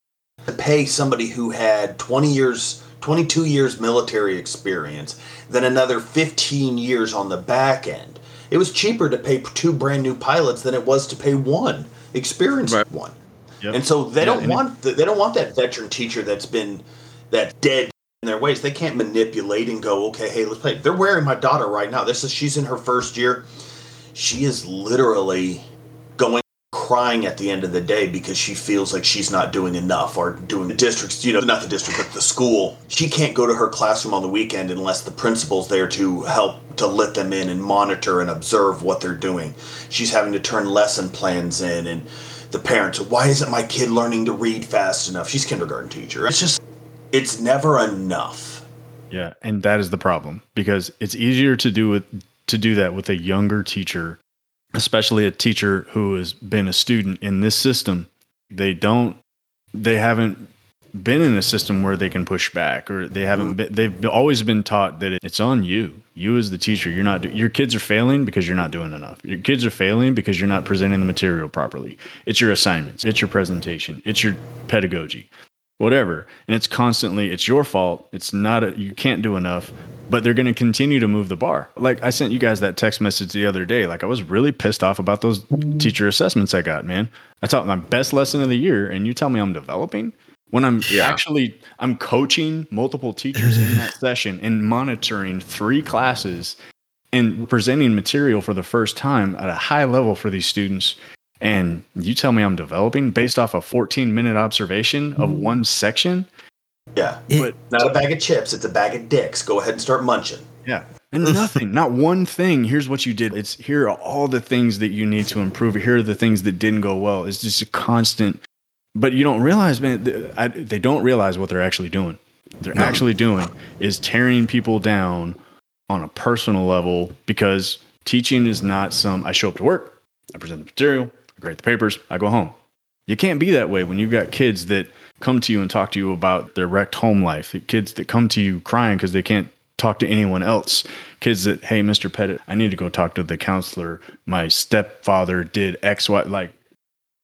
to pay somebody who had 22 years military experience than another 15 years on the back end. It was cheaper to pay two brand new pilots than it was to pay one experienced one. Yep. And so they don't want that veteran teacher that's dead in their ways. They can't manipulate and go, okay, hey, let's play. They're wearing my daughter right now. She's in her first year. She is literally crying at the end of the day because she feels like she's not doing enough or doing the district's, not the district, but the school. She can't go to her classroom on the weekend unless the principal's there to help to let them in and monitor and observe what they're doing. She's having to turn lesson plans in, and the parents, why isn't my kid learning to read fast enough? She's a kindergarten teacher. It's never enough. Yeah, and that is the problem, because it's easier to do that with a younger teacher, especially a teacher who has been a student in this system. They haven't been in a system where they can push back, or they've always been taught that it's on you as the teacher. Your kids are failing because you're not doing enough. Your kids are failing because you're not presenting the material properly. It's your assignments. It's your presentation. It's your pedagogy, whatever. And it's constantly, it's your fault. It's not you can't do enough. But they're going to continue to move the bar. Like, I sent you guys that text message the other day. Like, I was really pissed off about those teacher assessments I got, man. I taught my best lesson of the year, and you tell me I'm developing when I'm coaching multiple teachers in that session and monitoring three classes and presenting material for the first time at a high level for these students. And you tell me I'm developing based off a 14-minute observation of one section. Yeah, but not a bag of chips. It's a bag of dicks. Go ahead and start munching. Yeah, and nothing, not one thing. Here's what you did. Here are all the things that you need to improve. Here are the things that didn't go well. It's just a constant. But you don't realize, man. They don't realize what they're actually doing. Actually doing is tearing people down on a personal level, because teaching is not some. I show up to work. I present the material. I grade the papers. I go home. You can't be that way when you've got kids that come to you and talk to you about their wrecked home life. The kids that come to you crying because they can't talk to anyone else. Kids that, hey, Mr. Pettit, I need to go talk to the counselor. My stepfather did X, Y. Like,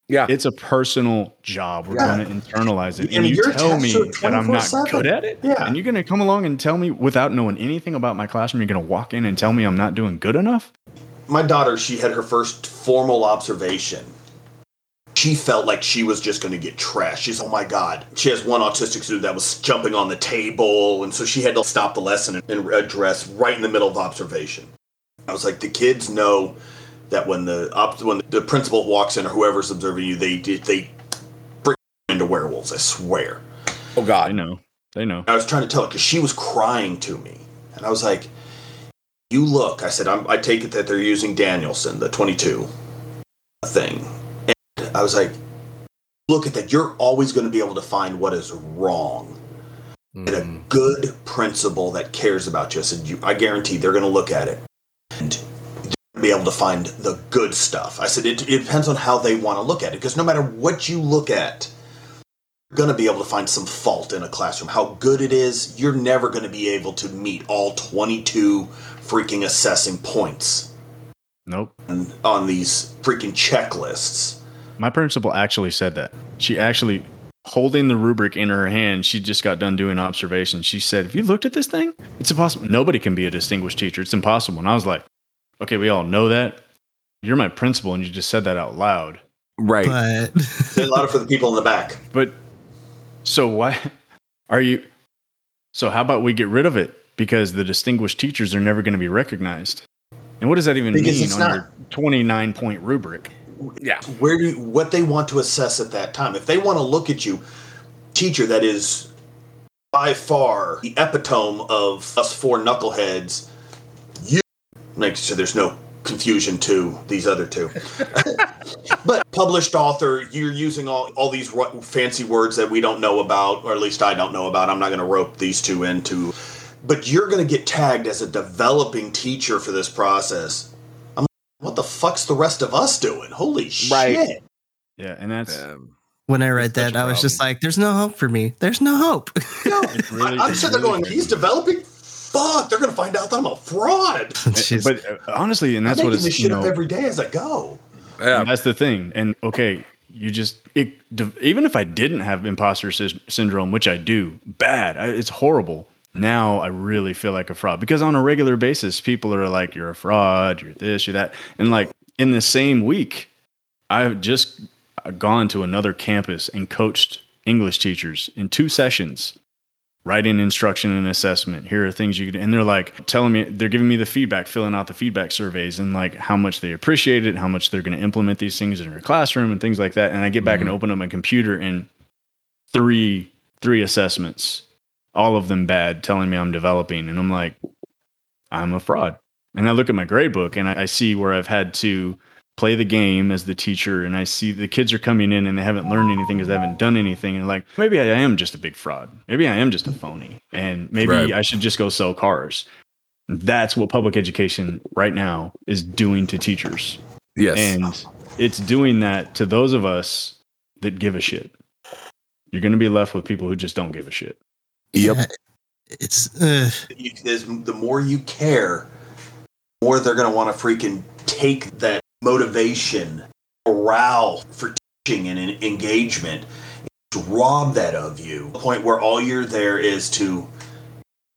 yeah, it's a personal job. We're going to internalize it. And you tell me that I'm not good at it. Yeah. And you're going to come along and tell me, without knowing anything about my classroom, you're going to walk in and tell me I'm not doing good enough? My daughter, she had her first formal observation. She felt like she was just going to get trashed. She's, oh my God. She has one autistic student that was jumping on the table. And so she had to stop the lesson and address right in the middle of observation. I was like, the kids know that when the principal walks in, or whoever's observing you, they bring into werewolves, I swear. Oh God. They know. I was trying to tell her because she was crying to me. And I was like, you look. I said, I take it that they're using Danielson, the 22 thing. I was like, look at that. You're always going to be able to find what is wrong. And a good principal that cares about you, I said, I guarantee they're going to look at it and they're going to be able to find the good stuff. I said, it depends on how they want to look at it, because no matter what you look at, going to be able to find some fault in a classroom. How good it is, you're never going to be able to meet all 22 freaking assessing points. Nope. And on these freaking checklists. My principal actually said that. She actually, holding the rubric in her hand, she just got done doing observations. She said, "Have you looked at this thing? It's impossible. Nobody can be a distinguished teacher. It's impossible." And I was like, okay, we all know that. You're my principal, and you just said that out loud. Right. But say it louder for the people in the back. But so why are you? So how about we get rid of it? Because the distinguished teachers are never going to be recognized. And what does that even mean on your 29-point rubric? Yeah. Where do you, what they want to assess at that time? If they want to look at you, teacher, that is by far the epitome of us four knuckleheads. You make sure there's no confusion to these other two. But published author, you're using all these fancy words that we don't know about, or at least I don't know about. I'm not going to rope these two into. But you're going to get tagged as a developing teacher for this process. I'm like, what the fuck's the rest of us doing? Holy shit. Yeah, and that's... when I read that, I was just like, there's no hope for me. There's no hope. No, really, I'm sure they're really going, he's developing? Fuck, they're going to find out that I'm a fraud. But honestly, and that's what it's... I'm making this shit up every day as I go. Yeah. And that's the thing. And okay, you just... even if I didn't have imposter syndrome, which I do, bad. It's horrible. Now I really feel like a fraud, because on a regular basis, people are like, you're a fraud, you're this, you're that. And like in the same week, I've just gone to another campus and coached English teachers in 2 sessions, writing instruction and assessment. Here are things you could, and they're like telling me, they're giving me the feedback, filling out the feedback surveys and like how much they appreciate it, how much they're going to implement these things in their classroom and things like that. And I get back and open up my computer and three assessments, all of them bad, telling me I'm developing. And I'm like, I'm a fraud. And I look at my grade book and I see where I've had to play the game as the teacher. And I see the kids are coming in and they haven't learned anything because they haven't done anything. And like, maybe I am just a big fraud. Maybe I am just a phony. And maybe I should just go sell cars. That's what public education right now is doing to teachers. Yes. And it's doing that to those of us that give a shit. You're going to be left with people who just don't give a shit. Yep. It's the more you care, the more they're going to want to freaking take that motivation, morale for teaching and engagement, and rob that of you. The point where all you're there is to,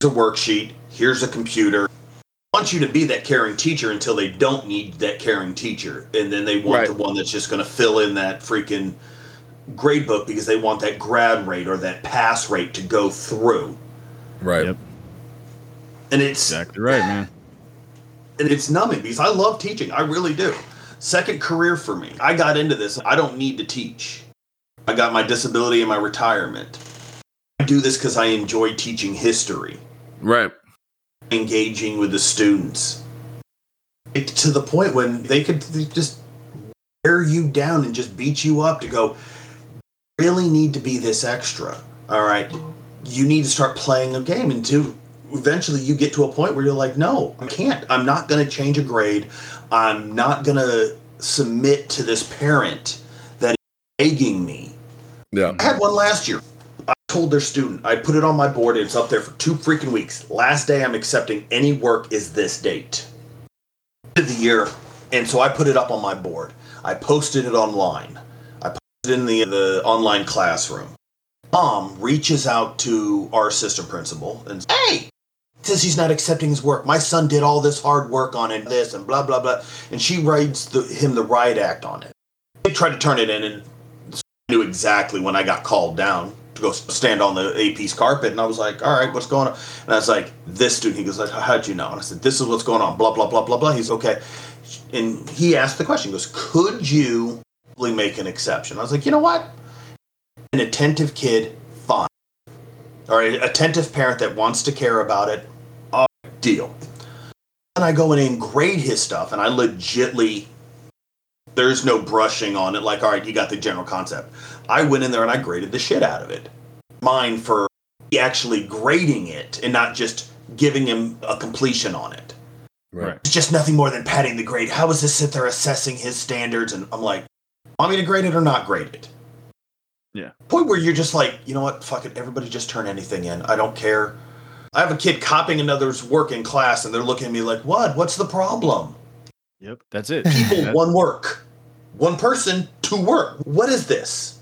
here's a worksheet, here's a computer. I want you to be that caring teacher until they don't need that caring teacher. And then they want the one that's just going to fill in that freaking grade book because they want that grad rate or that pass rate to go through. Right. Yep. And it's exactly right, man. And it's numbing because I love teaching. I really do. Second career for me. I got into this. I don't need to teach. I got my disability and my retirement. I do this because I enjoy teaching history. Right. Engaging with the students. It's to the point when they could just wear you down and just beat you up to go, really need to be this extra. All right. You need to start playing a game until eventually you get to a point where you're like, no, I can't. I'm not going to change a grade. I'm not going to submit to this parent that is egging me. Yeah. I had one last year. I told their student, I put it on my board. It's up there for 2 freaking weeks. Last day I'm accepting any work is this date of the year. And so I put it up on my board. I posted it online. In the online classroom, Mom reaches out to our assistant principal and says, hey, says he's not accepting his work. My son did all this hard work on it, this and blah, blah, blah. And she writes him the riot act on it. They tried to turn it in, and I knew exactly when I got called down to go stand on the AP's carpet. And I was like, all right, what's going on? And I was like, this student, he goes, like, how'd you know? And I said, this is what's going on, blah, blah, blah, blah, blah. He's okay. And he asked the question, he goes, could you make an exception? I was like, you know what? An attentive kid, fine. Or an attentive parent that wants to care about it, all right, deal. And I go in and grade his stuff, and I legitly, there's no brushing on it. Like, all right, you got the general concept. I went in there and I graded the shit out of it. Mine for actually grading it and not just giving him a completion on it. Right. It's just nothing more than patting the grade. How is this that they're assessing his standards? And I'm like, want me to grade it or not grade it? Yeah. Point where you're just like, you know what, fuck it, everybody just turn anything in. I don't care. I have a kid copying another's work in class, and they're looking at me like, what? What's the problem? Yep, that's it. People, one work. One person, two work. What is this?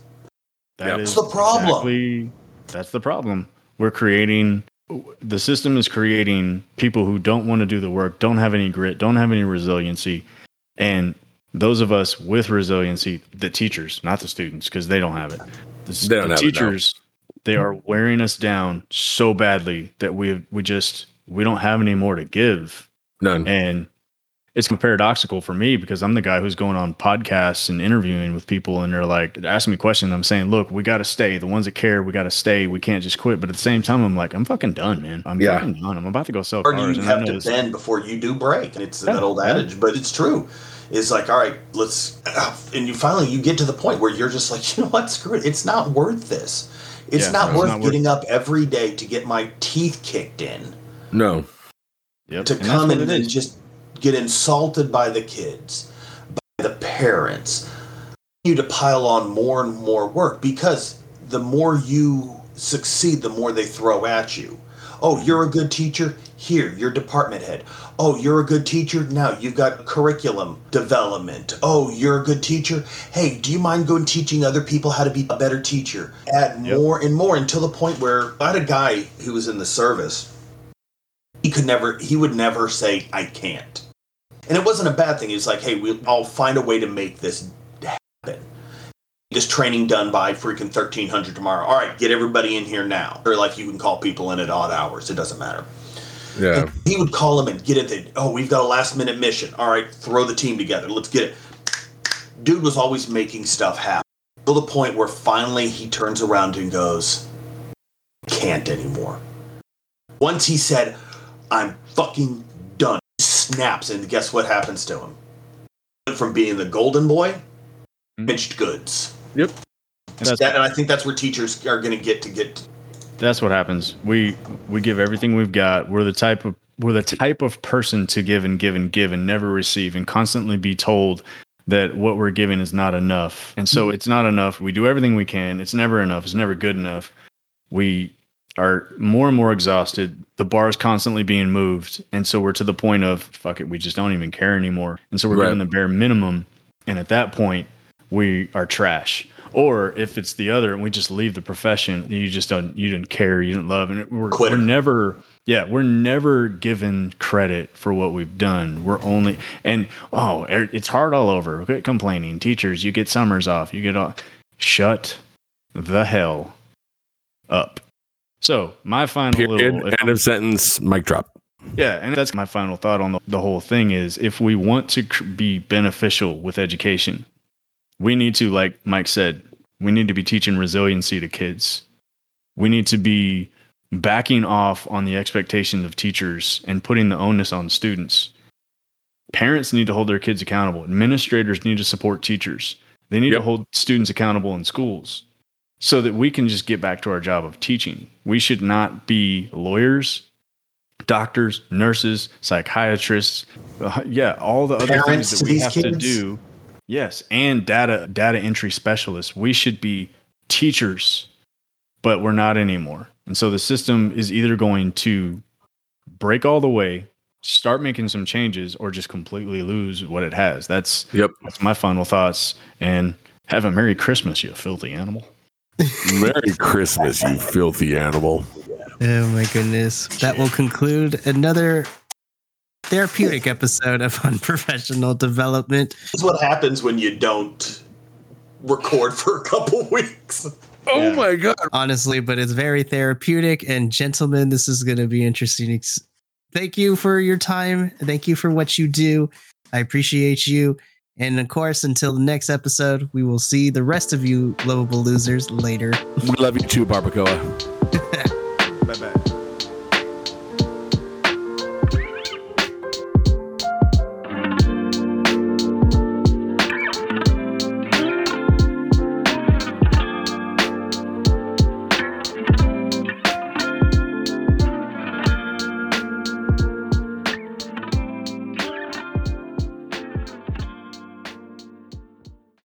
That's the problem. Exactly, that's the problem. We're creating... The system is creating people who don't want to do the work, don't have any grit, don't have any resiliency. And those of us with resiliency, the teachers, not the students, because they don't have it. They are wearing us down so badly that we don't have any more to give. None. And it's paradoxical for me because I'm the guy who's going on podcasts and interviewing with people, and they're like, asking me questions. I'm saying, look, we got to stay. The ones that care, we got to stay. We can't just quit. But at the same time, I'm like, I'm fucking done, man. I'm fucking done. I'm about to go sell cars. Or you have to bend before you do break. And it's that old adage, but it's true. It's like, all right, let's. And you finally get to the point where you're just like, you know what? Screw it. It's not worth this. It's not worth getting up every day to get my teeth kicked in. No. Yep. To come and just get insulted by the kids, by the parents, you to pile on more and more work, because the more you succeed, the more they throw at you. Oh, you're a good teacher? Here, you're department head. Oh, you're a good teacher? Now you've got curriculum development. Oh, you're a good teacher? Hey, do you mind going teaching other people how to be a better teacher? Add more and more, until the point where I had a guy who was in the service. He would never say, I can't. And it wasn't a bad thing. He was like, hey, I'll find a way to make this happen. This training done by freaking 1300 tomorrow. All right, get everybody in here now. Or like you can call people in at odd hours. It doesn't matter. Yeah. And he would call them and get it. We've got a last minute mission. All right, throw the team together. Let's get it. Dude was always making stuff happen. Till the point where finally he turns around and goes, I can't anymore. Once he said, I'm fucking done. He snaps, and guess what happens to him? From being the golden boy, pinched goods. Yep. And I think that's where teachers are going to get. That's what happens. We give everything we've got. We're the type of person to give and never receive, and constantly be told that what we're giving is not enough. And so it's not enough. We do everything we can. It's never enough. It's never good enough. We are more and more exhausted. The bar is constantly being moved. And so we're to the point of, fuck it, we just don't even care anymore. And so we're doing the bare minimum. And at that point, we are trash. Or if it's the other and we just leave the profession, you didn't care, you didn't love. And we're never given credit for what we've done. It's hard all over. Quit complaining. Teachers, you get summers off. Shut the hell up. So my final end of sentence, mic drop. Yeah. And that's my final thought on the whole thing is, if we want to be beneficial with education, we need to, like Mike said, we need to be teaching resiliency to kids. We need to be backing off on the expectations of teachers and putting the onus on students. Parents need to hold their kids accountable. Administrators need to support teachers. They need to hold students accountable in schools, so that we can just get back to our job of teaching. We should not be lawyers, doctors, nurses, psychiatrists. All the other things that we have to do. Yes, and data entry specialists. We should be teachers, but we're not anymore. And so the system is either going to break all the way, start making some changes, or just completely lose what it has. That's my final thoughts. And have a Merry Christmas, you filthy animal. Merry Christmas, you filthy animal. Oh my goodness. That will conclude another therapeutic episode of Unprofessional Development. This is what happens when you don't record for a couple weeks. Oh my God. Honestly, but it's very therapeutic. And gentlemen, this is going to be interesting. Thank you for your time. Thank you for what you do. I appreciate you. And of course, until the next episode, we will see the rest of you lovable losers later. We love you too, Barbacoa.